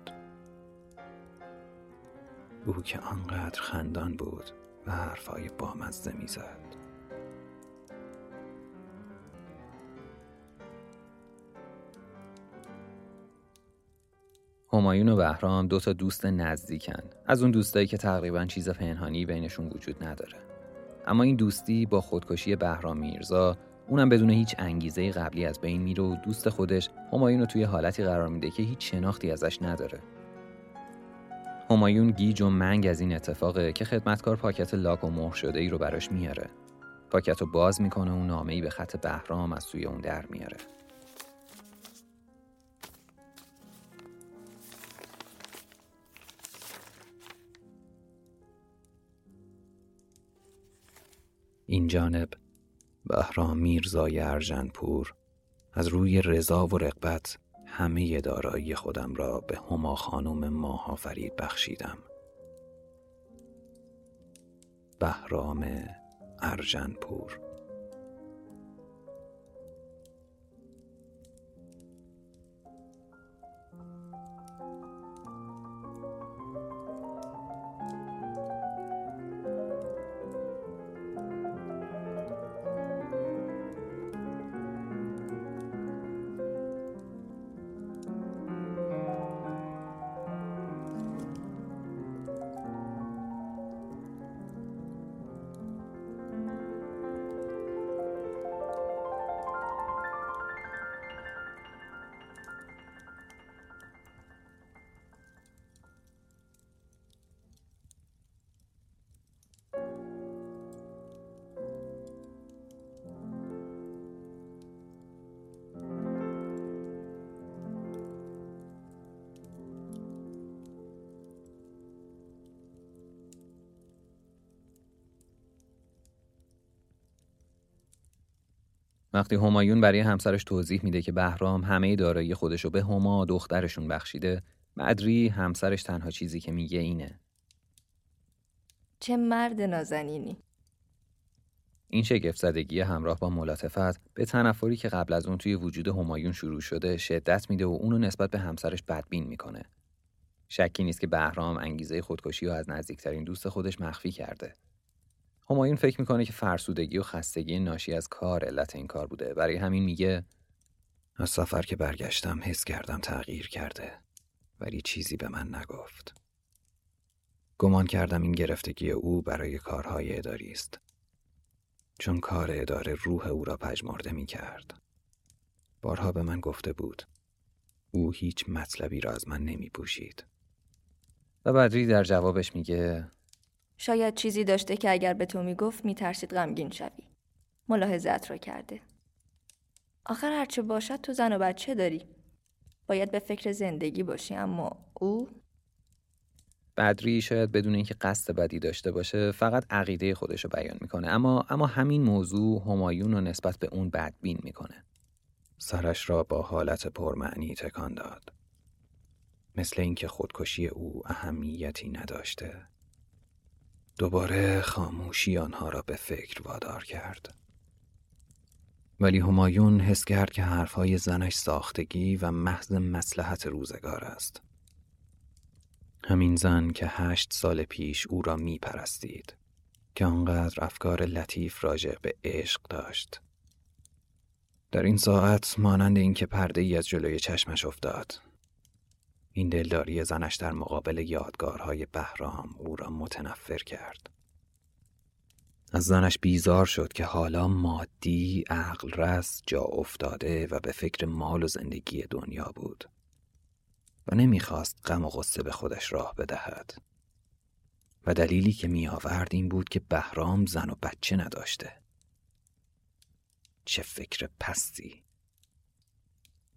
او که آنقدر خندان بود و حرفای بامزه می زد. همایون و بهرام دو تا دوست نزدیکن، از اون دوستایی که تقریباً چیز پنهانی بینشون وجود نداره. اما این دوستی با خودکشی بهرام میرزا، اونم بدون هیچ انگیزه قبلی از بین میره و دوست خودش همایون رو توی حالتی قرار میده که هیچ شناختی ازش نداره. همایون گیج و منگ از این اتفاقه که خدمتکار پاکت لاک و مهر شده ای رو براش میاره. پاکت رو باز میکنه و نامه‌ای به خط بهرام از سوی اون در میاره. این جانب بهرام میرزای ارجنپور از روی رضا و رغبت همه دارایی خودم را به هما خانم ماهافرید بخشیدم. بهرام ارجنپور. وقتی همایون برای همسرش توضیح میده که بهرام همه دارایی خودشو به هما دخترشون بخشیده، مدری همسرش تنها چیزی که میگه اینه: چه مرد نازنینی. این شگفت‌زدگی همراه با ملاتفت به تنفری که قبل از اون توی وجود همایون شروع شده شدت میده و اونو نسبت به همسرش بدبین میکنه. شکی نیست که بهرام انگیزه خودکشی رو از نزدیکترین دوست خودش مخفی کرده. همایون فکر میکنه که فرسودگی و خستگی ناشی از کار علت این کار بوده. برای همین میگه: از سفر که برگشتم حس کردم تغییر کرده، ولی چیزی به من نگفت. گمان کردم این گرفتگی او برای کارهای اداری است، چون کار اداره روح او را پژمرده میکرد. بارها به من گفته بود او هیچ مطلبی را از من نمیپوشید. و بدری در جوابش میگه: شاید چیزی داشته که اگر به تو میگفت میترسید غمگین شوی. ملاحظت رو کرده. آخر هرچه باشد تو زن و بچه داری. باید به فکر زندگی باشی، اما او... بدری شاید بدون اینکه قصد بدی داشته باشه، فقط عقیده خودشو بیان میکنه، اما اما همین موضوع همایون رو نسبت به اون بدبین میکنه. سرش را با حالت پرمعنی تکان داد. مثل اینکه خودکشی او اهمیتی نداشته. دوباره خاموشی آنها را به فکر وادار کرد. ولی همایون حس کرد که حرفهای زنش ساختگی و محض مصلحت روزگار است. همین زن که هشت سال پیش او را می پرستید، که آنقدر افکار لطیف راجع به عشق داشت. در این ساعت مانند این که پرده ای از جلوی چشمش افتاد، این دلداری زنش در مقابل یادگارهای بهرام او را متنفر کرد. از زنش بیزار شد که حالا مادی، عقل رس، جا افتاده و به فکر مال و زندگی دنیا بود و نمیخواست غم و غصه به خودش راه بدهد. و دلیلی که می آورد این بود که بهرام زن و بچه نداشته. چه فکر پستی!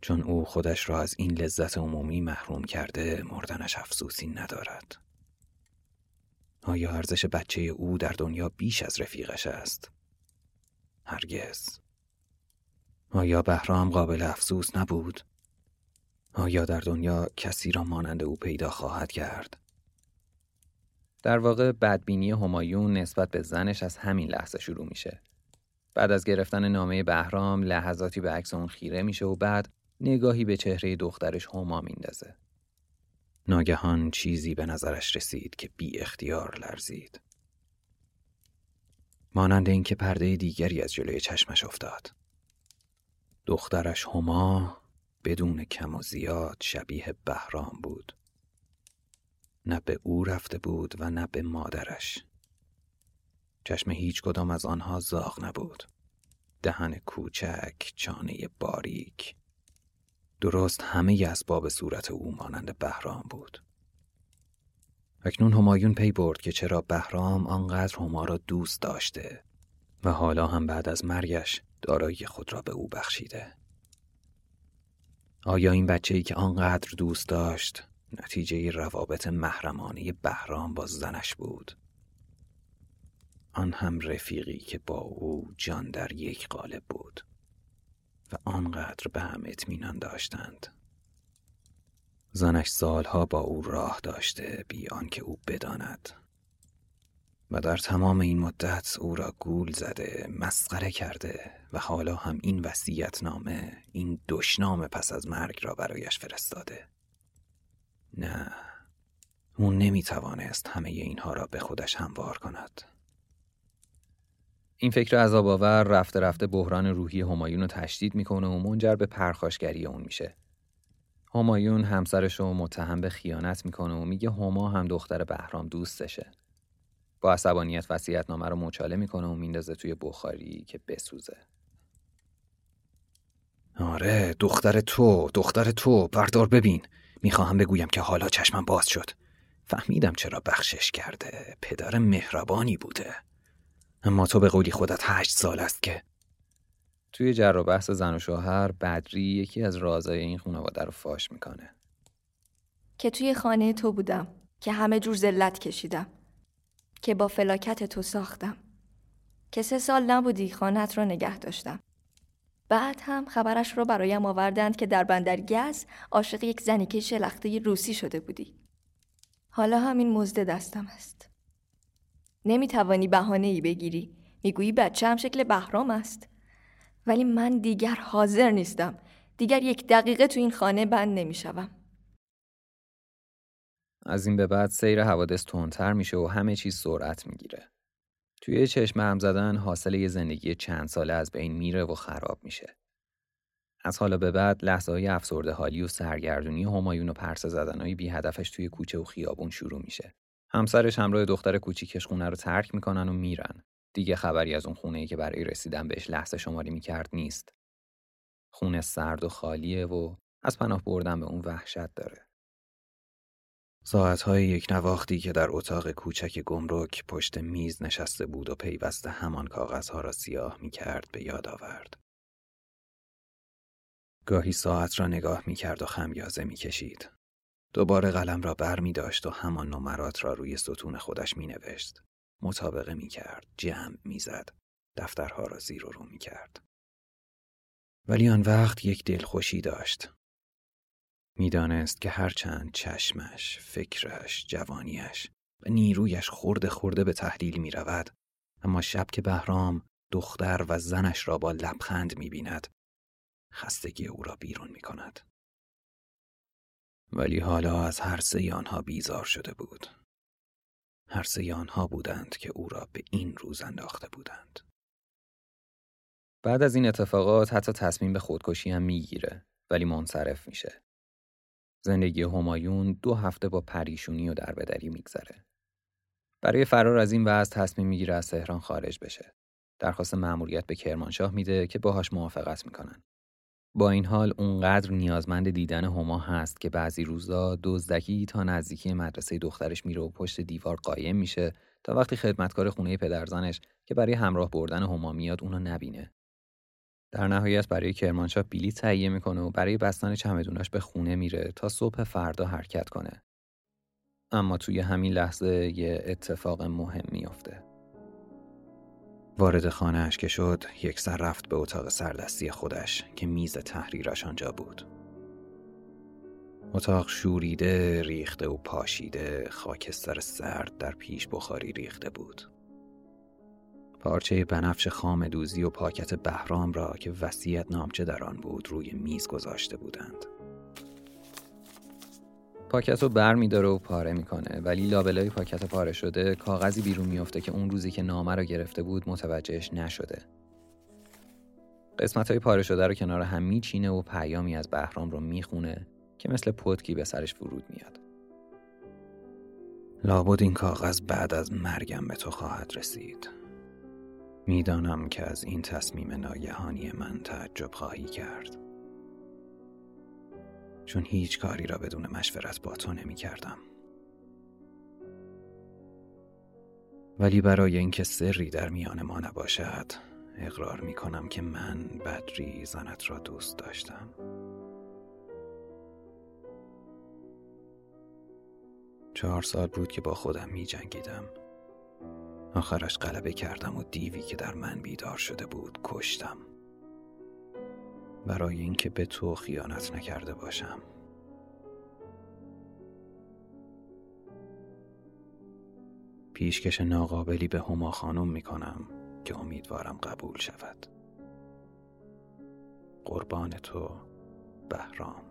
چون او خودش را از این لذت عمومی محروم کرده، مردنش افسوسی ندارد. آیا ارزش بچه او در دنیا بیش از رفیقش است؟ هرگز. آیا بهرام قابل افسوس نبود؟ آیا در دنیا کسی را مانند او پیدا خواهد کرد؟ در واقع بدبینی همایون نسبت به زنش از همین لحظه شروع میشه. بعد از گرفتن نامه بهرام لحظاتی به عکس اون خیره میشه و بعد نگاهی به چهره دخترش هما میندازه. ناگهان چیزی به نظرش رسید که بی اختیار لرزید. مانند این که پرده دیگری از جلوی چشمش افتاد. دخترش هما بدون کم و زیاد شبیه بهرام بود. نه به او رفته بود و نه به مادرش. چشم هیچ کدام از آنها زاغ نبود. دهن کوچک، چانه باریک. درست همه ی اسباب صورت او مانند بهرام بود. اکنون همایون پی برد که چرا بهرام آنقدر هما را دوست داشته و حالا هم بعد از مرگش دارایی خود را به او بخشیده. آیا این بچه‌ای که آنقدر دوست داشت نتیجه روابط محرمانه بهرام با زنش بود؟ آن هم رفیقی که با او جان در یک قالب بود و آنقدر به هم اطمینان داشتند. زنش سالها با او راه داشته بی آنکه او بداند و در تمام این مدت او را گول زده، مسخره کرده و حالا هم این وصیت‌نامه، این دشنام پس از مرگ را برایش فرستاده. نه، او نمی‌توانست همه اینها را به خودش هموار کند. این فکر عذاب‌آور رفته رفته بحران روحی همایون رو تشدید میکنه و منجر به پرخاشگری اون میشه. همایون همسرش رو متهم به خیانت میکنه و میگه هما هم دختر بهرام دوستشه. با عصبانیت وصیت‌نامه رو مچاله میکنه و میندازه توی بخاری که بسوزه. آره، دختر تو، دختر تو، بردار ببین. میخواهم بگویم که حالا چشمم باز شد. فهمیدم چرا بخشش کرده، پدر مهربانی بوده. اما تو به قولی خودت هشت سال است که توی جر و بحث زن و شوهر بدری یکی از رازهای این خانواده رو فاش میکنه. که توی خانه تو بودم، که همه جور ذلت کشیدم، که با فلاکت تو ساختم، که سه سال نبودی خانه‌ت رو نگه داشتم. بعد هم خبرش رو برایم آوردند که در بندر گز عاشق یک زنی که شلخته روسی شده بودی. حالا هم این مزد دستم است. نمیتوانی بهانه‌ای بگیری. میگویی بچه هم شکل بهرام است. ولی من دیگر حاضر نیستم. دیگر یک دقیقه تو این خانه بند نمیشوم. از این به بعد سیر حوادث تندتر میشه و همه چیز سرعت میگیره. توی چشم هم زدن حاصل یه زندگی چند ساله از بین میره و خراب میشه. از حالا به بعد لحظه‌های افسرده حالی و سرگردونی همایون و پرسه زدن‌های بی هدفش توی کوچه و خیابون شروع میشه. همسرش همراه دختر کوچیکش خونه رو ترک میکنن و میرن. دیگه خبری از اون خونه‌ای که برای رسیدن بهش لحظه شماری میکرد نیست. خونه سرد و خالیه و از پناه بردن به اون وحشت داره. ساعت‌های یک نواختی که در اتاق کوچک گمرک پشت میز نشسته بود و پیوسته همان کاغذها را سیاه میکرد به یاد آورد. گاهی ساعت را نگاه میکرد و خمیازه میکشید. دوباره قلم را بر می داشت و همان نمرات را روی ستون خودش می نوشت. مطابقه می کرد، جمع می زد، دفترها را زیر و رو می کرد. ولی آن وقت یک دلخوشی داشت. می دانست که هرچند چشمش، فکرش، جوانیش و نیرویش خورده خورده به تحلیل می رود، اما شب که بهرام دختر و زنش را با لبخند می بیند، خستگی او را بیرون می کند. ولی حالا از هر سه آنها بیزار شده بود. هر سه آنها بودند که او را به این روز انداخته بودند. بعد از این اتفاقات حتی تصمیم به خودکشی هم میگیره، ولی منصرف میشه. زندگی همایون دو هفته با پریشونی و دربدری میگذره. برای فرار از این وضع تصمیم میگیره از تهران خارج بشه. درخواست مأموریت به کرمانشاه میده که باهاش موافقت میکنن. با این حال اونقدر نیازمند دیدن هما هست که بعضی روزا دزدکی تا نزدیکی مدرسه دخترش میره و پشت دیوار قایم میشه تا وقتی خدمتکار خونه پدرزنش که برای همراه بردن هما میاد اونو نبینه. در نهایت برای کرمانشاه بلیط تهیه میکنه و برای بستن چمدوناش به خونه میره تا صبح فردا حرکت کنه. اما توی همین لحظه یه اتفاق مهم میفته. وارد خانه‌اش که شد، یک سر رفت به اتاق سردستی خودش که میز تحریرش آنجا بود. اتاق شوریده، ریخته و پاشیده، خاکستر سرد در پیش بخاری ریخته بود. پارچه بنفش خام دوزی و پاکت بهرام را که وصیت نامچه در آن بود روی میز گذاشته بودند. پاکت رو بر می‌داره و پاره می‌کنه، ولی لابلای پاکت پاره شده کاغذی بیرون می‌افته که اون روزی که نامه رو گرفته بود متوجهش نشده. قسمت‌های پاره شده رو کنار هم میچینه و پیامی از بهرام رو میخونه که مثل پتکی به سرش فرود میاد. لابد این کاغذ بعد از مرگم به تو خواهد رسید. میدانم که از این تصمیم ناگهانی من تعجب خواهی کرد، چون هیچ کاری را بدون مشورت با تو نمی کردم. ولی برای اینکه سری در میان ما نباشد، اقرار می کنم که من بدری زنت را دوست داشتم. چهار سال بود که با خودم می جنگیدم. آخرش غلبه کردم و دیوی که در من بیدار شده بود کشتم، برای اینکه به تو خیانت نکرده باشم. پیشکش ناقابلی به هما خانم می کنم که امیدوارم قبول شود. قربان تو، بهرام.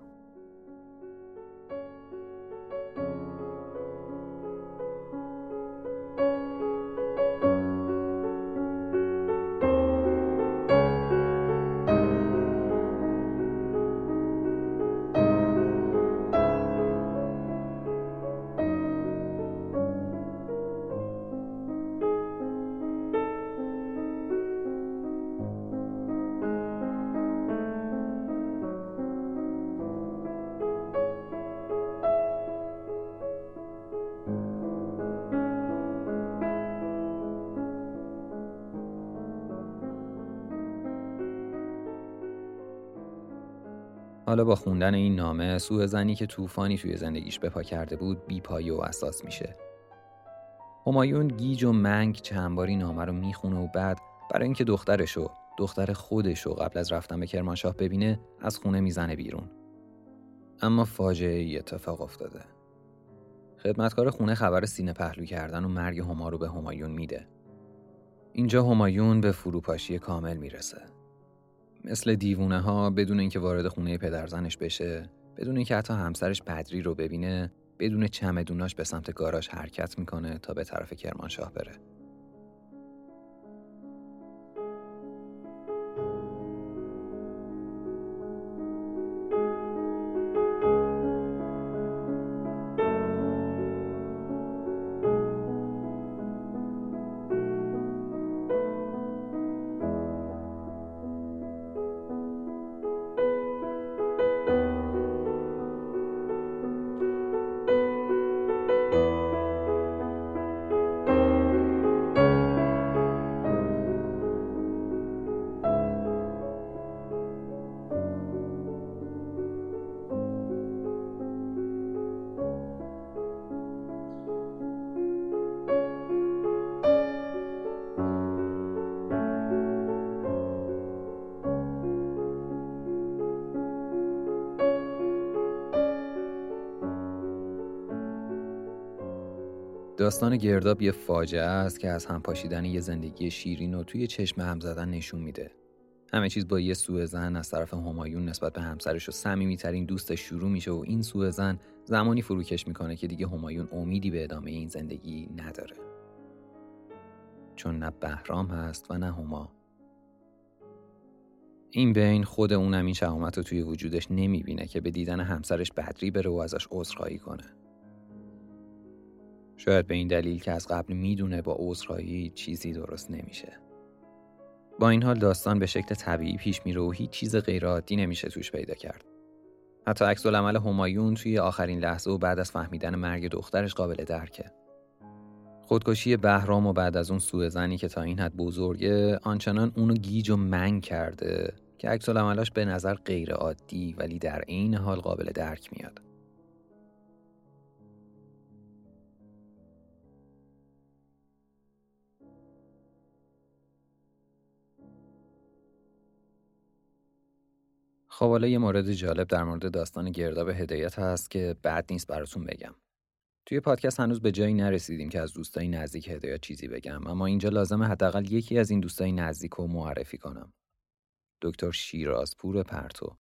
حالا با خوندن این نامه، سوء زنی که طوفانی توی زندگیش بپا کرده بود بی‌پایه و اساس میشه. همایون گیج و منگ چند باری نامه رو میخونه و بعد برای اینکه دخترشو، دختر خودشو قبل از رفتن به کرمانشاه ببینه، از خونه میزنه بیرون. اما فاجعه‌ای اتفاق افتاده. خدمتکار خونه خبر سینه پهلو کردن و مرگ هما رو به همایون میده. اینجا همایون به فروپاشی کامل میرسه. مثل دیوونه ها بدون اینکه وارد خونه پدرزنش بشه، بدون اینکه حتی همسرش بدری رو ببینه، بدون چمدوناش به سمت گاراژ حرکت میکنه تا به طرف کرمانشاه بره. داستان گرداب یه فاجعه است که از هم پاشیدن یه زندگی شیرین و توی چشم هم زدن نشون میده. همه چیز با یه سوءظن از طرف همایون نسبت به همسرش و صمیمی‌ترین دوستش شروع میشه و این سوءظن زمانی فروکش میکنه که دیگه همایون امیدی به ادامه این زندگی نداره. چون نه بهرام هست و نه هما. این بین خود اونم این شهامت رو توی وجودش نمیبینه که به دیدن همسرش بدری بره و ازش عذرخواهی کنه. شاید به این دلیل که از قبل میدونه با عذرخواهی چیزی درست نمیشه. با این حال داستان به شکل طبیعی پیش میره و هیچ چیز غیرعادی نمیشه توش پیدا کرد. حتی عکس‌العمل همایون توی آخرین لحظه و بعد از فهمیدن مرگ دخترش قابل درکه. خودکشی بهرام و بعد از اون سوء زنی که تا این حد بزرگه، آنچنان اونو گیج و منگ کرده که عکس‌العملاش به نظر غیرعادی ولی در عین حال قابل درک میاد. خب حالا یه مورد جالب در مورد داستان گرداب هدایت هست که بد نیست براتون بگم. توی پادکست هنوز به جایی نرسیدیم که از دوستای نزدیک هدایت چیزی بگم، اما اینجا لازمه حداقل یکی از این دوستای نزدیک رو معرفی کنم. دکتر شیرازپور پرتو.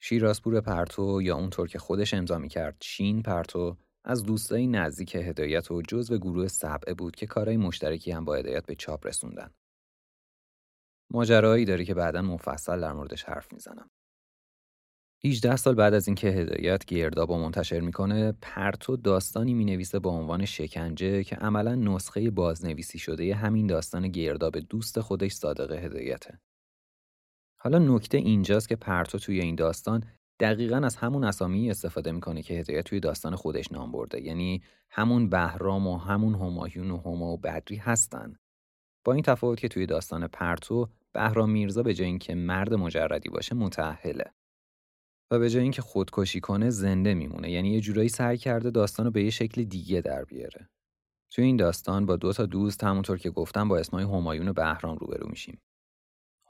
شیرازپور پرتو یا اونطور که خودش امضا می‌کرد شین پرتو، از دوستای نزدیک هدایت و جزو گروه سبعه بود که کارهای مشترکی هم با هدایت به چاپ رسوندن. ماجرایی داره که بعداً مفصل در موردش حرف میزنم. هجده سال بعد از اینکه هدایت گردابو منتشر میکنه، پرتو داستانی مینویسه با عنوان شکنجه که عملاً نسخه بازنویسی شده ی همین داستان گرداب دوست خودش صادق هدایته. حالا نکته اینجاست که پرتو توی این داستان دقیقاً از همون اسامی استفاده میکنه که هدایت توی داستان خودش نام برده، یعنی همون بهرام و همون همایون و هما و بدری هستن. با این تفاوت که توی داستان پرتو بهرام میرزا به جای اینکه مرد مجردی باشه متأهله و به جای اینکه خودکشی کنه زنده میمونه، یعنی یه جورایی سعی کرده داستانو به یه شکل دیگه در بیاره. توی این داستان با دو تا دوست همونطور که گفتم با اسمای همایون و بهرام روبرو میشیم.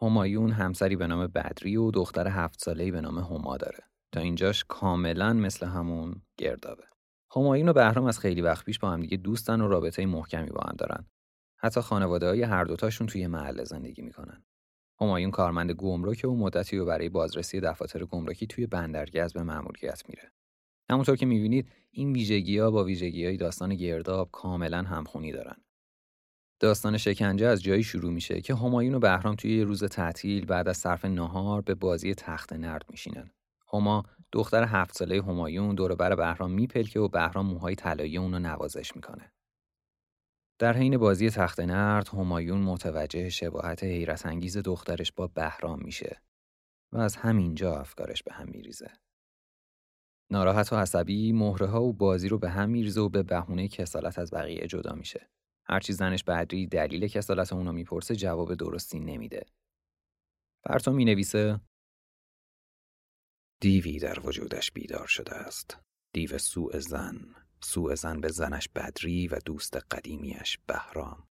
همایون همسری به نام بدری و دختر هفت ساله‌ای به نام هما داره. تا اینجاش کاملاً مثل همون گردابه. همایون و بهرام از خیلی وقت پیش با هم دیگه دوستن و رابطه محکمی با هم دارن. حتی خانواده‌های هر دوتاشون توی محله زندگی میکنن. همایون کارمند گمرک و مدتی رو برای بازرسی دفاتر گمرکی توی بندرگز به ماموریت میره. همونطور که میبینید این ویژگی‌ها با ویژگی‌های داستان گرداب کاملاً همخونی دارن. داستان شکنجه از جایی شروع میشه که همایون و بهرام توی یه روز تعطیل بعد از صرف ناهار به بازی تخت نرد میشینن. هما دختر هفت ساله همایون دور و بر بهرام میپلکه و بهرام موهای طلایی اون رو نوازش میکنه. در حین بازی تخت نرد همایون متوجه شباهت حیرت انگیز دخترش با بهرام میشه و از همینجا افکارش به هم میریزه. ناراحت و عصبی مهره ها و بازی رو به هم میریزه و به بهونه کسالت از بقیه جدا میشه. هرچی زنش بدری دلیل کسالت اونو میپرسه جواب درستی نمیده. پرتو مینویسه دیوی در وجودش بیدار شده است. دیو سوء زن. سوء زن به زنش بدری و دوست قدیمیش بهرام.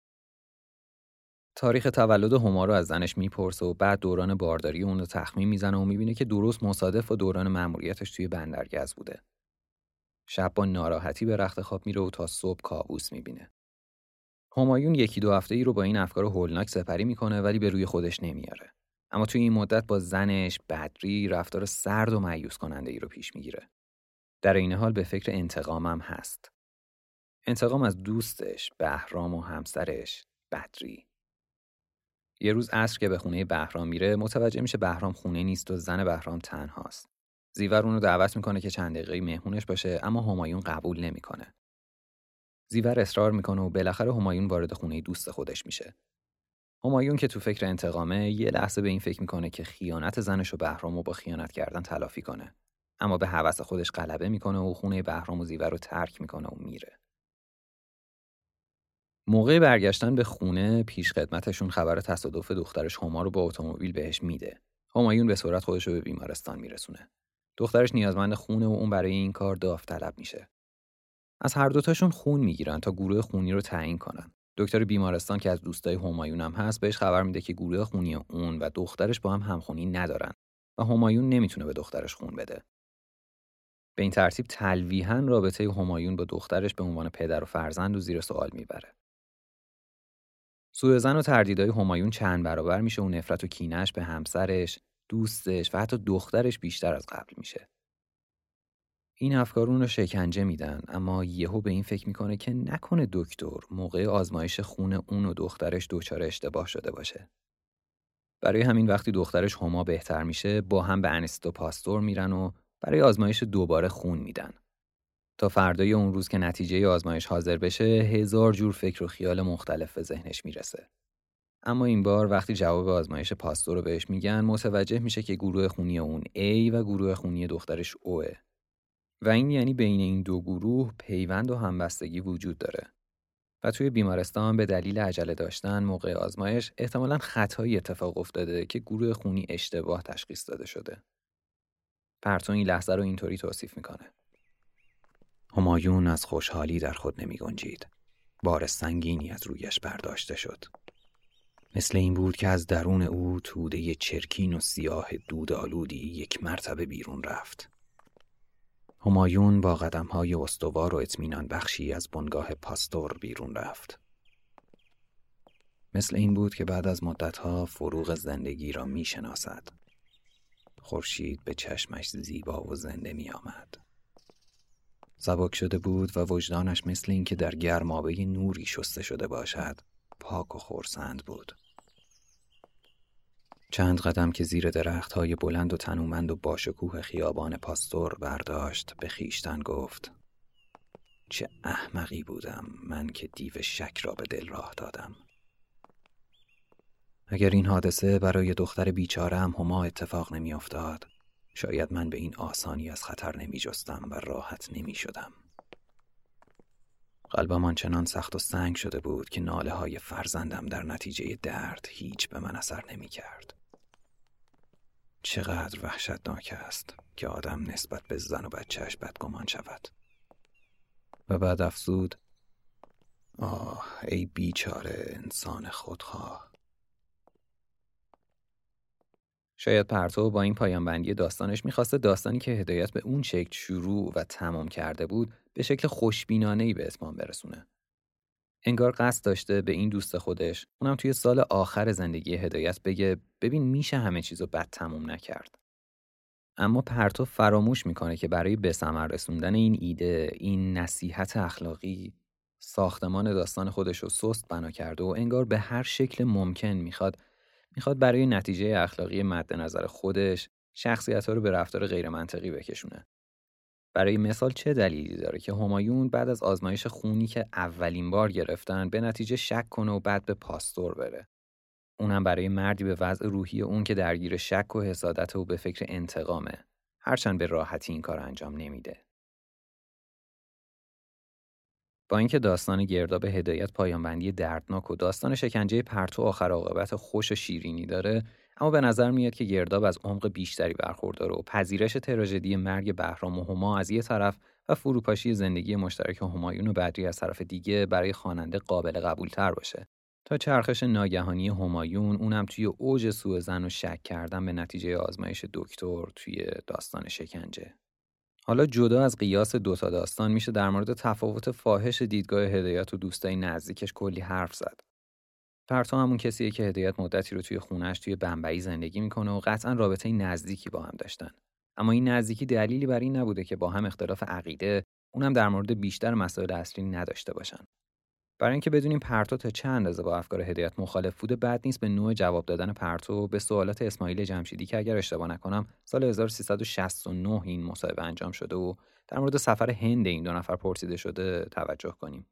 تاریخ تولد هما رو از زنش میپرسه و بعد دوران بارداری اون رو تخمین میزنه و میبینه که درست مصادف با دوران مأموریتش توی بندرگز بوده. شب با ناراحتی به رخت خواب میره و تا صبح کابوس میبینه. همایون یکی دو هفته ای رو با این افکار هولناک سپری میکنه ولی به روی خودش نمیاره. اما توی این مدت با زنش بدری رفتار سرد و مایوس کننده ای رو پیش میگیره. در این حال به فکر انتقامم هست. انتقام از دوستش، بهرام و همسرش، بدری. یه روز عصر که به خونه بهرام میره، متوجه میشه بهرام خونه نیست و زن بهرام تنهاست. زیور اون رو دعوت میکنه که چند دقیقه مهمونش باشه، اما همایون قبول نمیکنه. زیور اصرار میکنه و بالاخره همایون وارد خونه دوست خودش میشه. همایون که تو فکر انتقامه، یه لحظه به این فکر میکنه که خیانت زنش و بهرام رو با خیانت کردن تلافی کنه. اما به هوس خودش غلبه میکنه و خونه بهرام و زیور رو ترک میکنه و میره. موقع برگشتن به خونه، پیش خدمتشون خبر تصادف دخترش هما رو با اتومبیل بهش میده. همایون به سرعت خودش رو به بیمارستان میرسونه. دخترش نیازمند خونه و اون برای این کار داوطلب میشه. از هر دوتاشون خون میگیرن تا گروه خونی رو تعیین کنن. دکتر بیمارستان که از دوستای همایون هم هست بهش خبر میده که گروه خونی اون و دخترش با هم همخونی ندارن و همایون نمیتونه به دخترش خون بده. به این ترتیب تلویحاً رابطه همایون با دخترش به عنوان پدر و فرزند رو زیر سوال میبره. سوء ظن و تردیدهای همایون چند برابر میشه و نفرت و کینه‌اش به همسرش، دوستش و حتی دخترش بیشتر از قبل میشه. این افکار اون رو شکنجه میدن، اما یهو به این فکر میکنه که نکنه دکتر موقع آزمایش خون اون و دخترش دچار اشتباه شده باشه. برای همین وقتی دخترش هما بهتر میشه، با هم به انستیتو پاستور میرن و برای آزمایش دوباره خون میدن. تا فردای اون روز که نتیجه آزمایش حاضر بشه، هزار جور فکر و خیال مختلف به ذهنش میرسه. اما این بار وقتی جواب آزمایش پاستور رو بهش میگن، متوجه میشه که گروه خونی اون A و گروه خونی دخترش Oه. و این یعنی بین این دو گروه پیوند و همبستگی وجود داره. و توی بیمارستان به دلیل عجله داشتن موقع آزمایش احتمالاً خطایی اتفاق افتاده که گروه خونی اشتباه تشخیص داده شده. پرتو این لحظه رو اینطوری توصیف میکنه. همایون از خوشحالی در خود نمیگنجید. بار سنگینی از رویش برداشته شد. مثل این بود که از درون او توده چرکین و سیاه دودآلودی یک مرتبه بیرون رفت. همایون با قدم‌های استوار و اطمینان بخشی از بنگاه پاستور بیرون رفت. مثل این بود که بعد از مدت‌ها فروغ زندگی را می‌شناسد. خورشید به چشمش زیبا و زنده می‌آمد. سبک شده بود و وجدانش مثل این که در گرمابه نوری شسته شده باشد، پاک و خرسند بود. چند قدم که زیر درخت‌های بلند و تنومند و باشکوه خیابان پاستور برداشت، به خیشتن گفت: چه احمقی بودم من که دیو شک را به دل راه دادم. اگر این حادثه برای دختر بیچاره‌ام هما اتفاق نمی افتاد، شاید من به این آسانی از خطر نمی جستم و راحت نمی شدم. قلبم آنچنان سخت و سنگ شده بود که ناله‌های فرزندم در نتیجه درد هیچ به من اثر نمی کرد. چقدر وحشتناک است که آدم نسبت به زن و بچهش بدگمان شود. و بعد افزود: آه ای بیچاره انسان خودخواه. شاید پرتو با این پایان بندی داستانش می‌خواسته داستانی که هدایت به اون شکل شروع و تمام کرده بود به شکل خوشبینانه‌ای به اتمام برسونه. انگار قصد داشته به این دوست خودش، اونم توی سال آخر زندگی هدایت، بگه ببین میشه همه چیزو بد تموم نکرد. اما پرتو فراموش میکنه که برای به ثمر رسوندن این ایده، این نصیحت اخلاقی، ساختمان داستان خودشو سست بنا کرده و انگار به هر شکل ممکن میخواد میخواد برای نتیجه اخلاقی مد نظر خودش شخصیت‌ها رو به رفتار غیر منطقی بکشونه. برای مثال چه دلیلی داره که همایون بعد از آزمایش خونی که اولین بار گرفتن به نتیجه شک کنه و بعد به پاستور بره؟ اونم برای مردی به وضع روحی اون که درگیر شک و حسادت و به فکر انتقامه، هرچند به راحتی این کار انجام نمیده. با اینکه داستان گرداب هدایت پایان بندی دردناک و داستان شکنجه پرتو آخر عاقبت خوش و شیرینی داره، اما به نظر میاد که گرداب از عمق بیشتری برخورداره و پذیرش تراژدی مرگ بهرام و هما از یه طرف و فروپاشی زندگی مشترک همایون و بدری از طرف دیگه برای خواننده قابل قبول‌تر باشه، تا چرخش ناگهانی همایون، اونم توی اوج سوءظن و شک کردن به نتیجه آزمایش دکتر توی داستان شکنجه. حالا جدا از قیاس دوتا داستان میشه در مورد تفاوت فاحش دیدگاه هدایت و دوستای نزدیکش کلی حرف زد. پرتو همون کسیه که هدایت مدتی رو توی خونه‌اش توی بمبئی زندگی میکنه و قطعا رابطه نزدیکی با هم داشتن. اما این نزدیکی دلیلی برای این نبوده که با هم اختلاف عقیده، اونم در مورد بیشتر مسائل اصلی، نداشته باشن. برای اینکه بدونیم پرتو تا چند اندازه با افکار هدایت مخالف بوده، بد نیست به نوع جواب دادن پرتو به سوالات اسماعیل جمشیدی که اگر اشتباه نکنم سال هزار و سیصد و شصت و نه این مصاحبه انجام شده و در مورد سفر هند این دو نفر پرسیده شده توجه کنیم.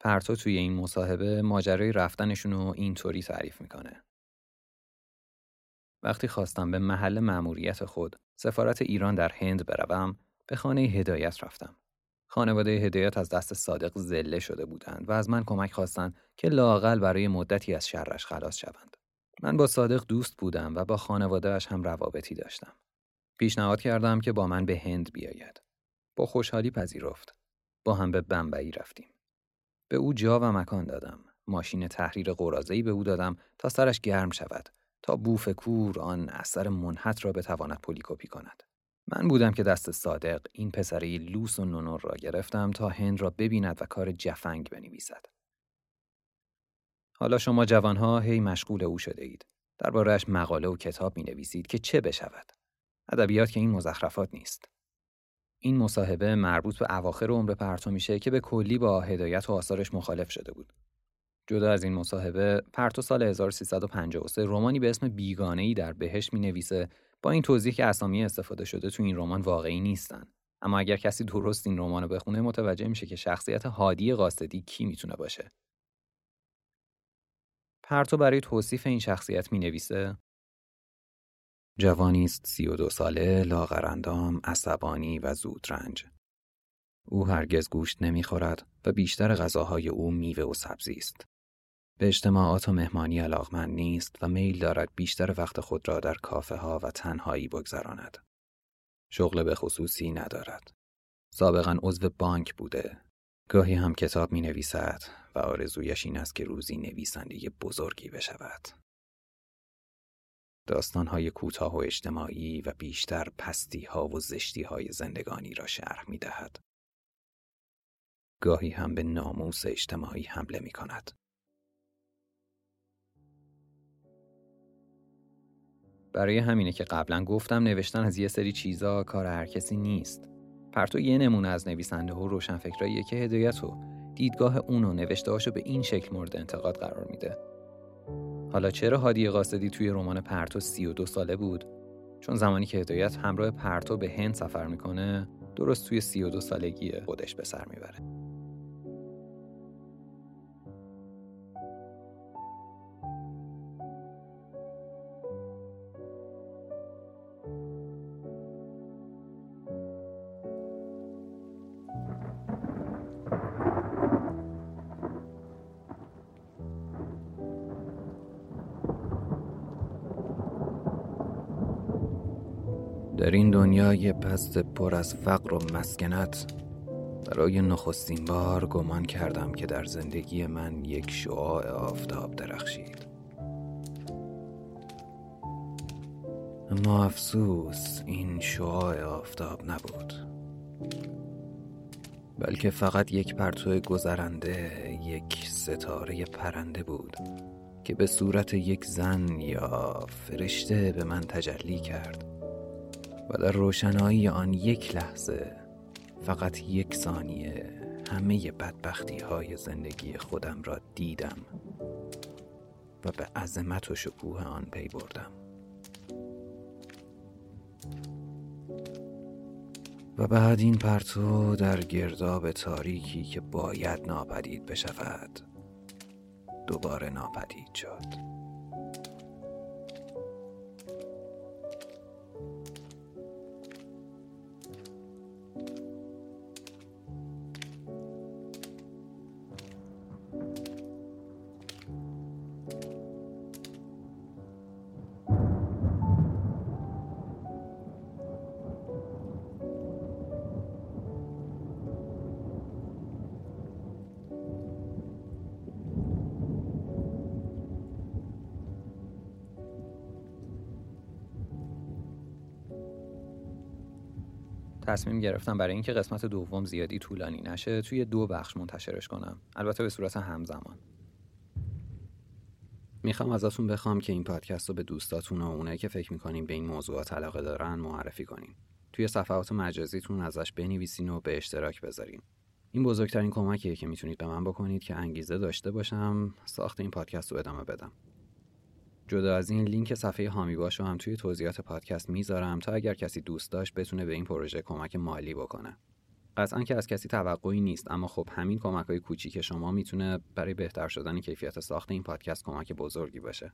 پرتو توی این مصاحبه ماجرای رفتنشون رو اینطوری تعریف میکنه: وقتی خواستم به محل مأموریت خود، سفارت ایران در هند، بروم، به خانه هدایت رفتم. خانواده هدایت از دست صادق ذله شده بودند و از من کمک خواستند که لااقل برای مدتی از شرش خلاص شوند. من با صادق دوست بودم و با خانواده‌اش هم روابطی داشتم. پیشنهاد کردم که با من به هند بیاید. با خوشحالی پذیرفت. با هم به بمبئی رفتیم. به او جا و مکان دادم. ماشین تحریر قراضه‌ای به او دادم تا سرش گرم شود، تا بوف کور آن اثر منحت را بتواند پلی‌کپی کند. من بودم که دست صادق، این پسری لوس و نونور، را گرفتم تا هند را ببیند و کار جفنگ بنویسد. حالا شما جوانها هی مشغول او شده اید. درباره‌اش مقاله و کتاب می‌نویسید که چه بشود؟ ادبیات که این مزخرفات نیست. این مصاحبه مربوط به اواخر عمر پرتو میشه که به کلی با هدایت و آثارش مخالف شده بود. جدا از این مصاحبه، پرتو سال هزار و سیصد و پنجاه و سه رمانی به اسم بیگانه‌ای در بهشت می‌نویسه، با این توضیح که اسامی استفاده شده تو این رمان واقعی نیستن. اما اگر کسی درست این رمان رو بخونه، متوجه میشه که شخصیت هادی قاصدی کی میتونه باشه. پرتو برای توصیف این شخصیت مینویسه: جوانی است سی و دو ساله، لاغرندام، عصبانی و زودرنج. او هرگز گوشت نمیخورد و بیشتر غذاهای او میوه و سبزی است. به اجتماعات و مهمانی علاقمند نیست و میل دارد بیشتر وقت خود را در کافه ها و تنهایی بگذراند. شغل به خصوصی ندارد. سابقاً عضو بانک بوده. گاهی هم کتاب می نویسد و آرزویش این است که روزی نویسنده بزرگی بشود. داستان‌های کوتاه و اجتماعی و بیشتر پستی‌ها و زشتی‌های زندگانی را شرح می دهد. گاهی هم به ناموس اجتماعی حمله می کند. برای همینه که قبلا گفتم نوشتن از یه سری چیزا کار هر کسی نیست. پرتو یه نمونه از نویسنده و روشنفکراییه که هدایت و دیدگاه اون و نوشته‌هاشو به این شکل مورد انتقاد قرار میده. حالا چرا هادی قاصدی توی رمان پرتو سی و دو ساله بود؟ چون زمانی که هدایت همراه پرتو به هند سفر میکنه درست توی سی و دو سالگی خودش به سر میبره. در این دنیای پست پر از فقر و مسکنت برای نخستین بار گمان کردم که در زندگی من یک شعاع آفتاب درخشید. اما افسوس این شعاع آفتاب نبود، بلکه فقط یک پرتو گذرنده، یک ستاره پرنده بود که به صورت یک زن یا فرشته به من تجلی کرد و در روشنایی آن یک لحظه، فقط یک ثانیه، همه بدبختی های زندگی خودم را دیدم و به عظمت و شکوه آن پی بردم. و بعد این پرتو در گرداب تاریکی که باید ناپدید بشود دوباره ناپدید شد. تصمیم گرفتم برای اینکه قسمت دوم زیادی طولانی نشه توی دو بخش منتشرش کنم، البته به صورت همزمان. میخوام ازتون بخوام که این پادکست رو به دوستاتون و اونایی که فکر میکنین به این موضوعات علاقه دارن معرفی کنین. توی صفحات مجازیتون ازش بنویسین و به اشتراک بذارین. این بزرگترین کمکیه که میتونید به من بکنید که انگیزه داشته باشم ساخت این پادکست رو ادامه بدم. جدا از این، لینک صفحه حامی باش رو هم توی توضیحات پادکست میذارم تا اگر کسی دوست داشت بتونه به این پروژه کمک مالی بکنه. قطعاً که از کسی توقعی نیست، اما خب همین کمک‌های کوچیک شما میتونه برای بهتر شدن کیفیت ساخت این پادکست کمک بزرگی باشه.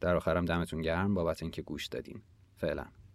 در آخرم دمتون گرم بابت اینکه گوش دادین. فعلا.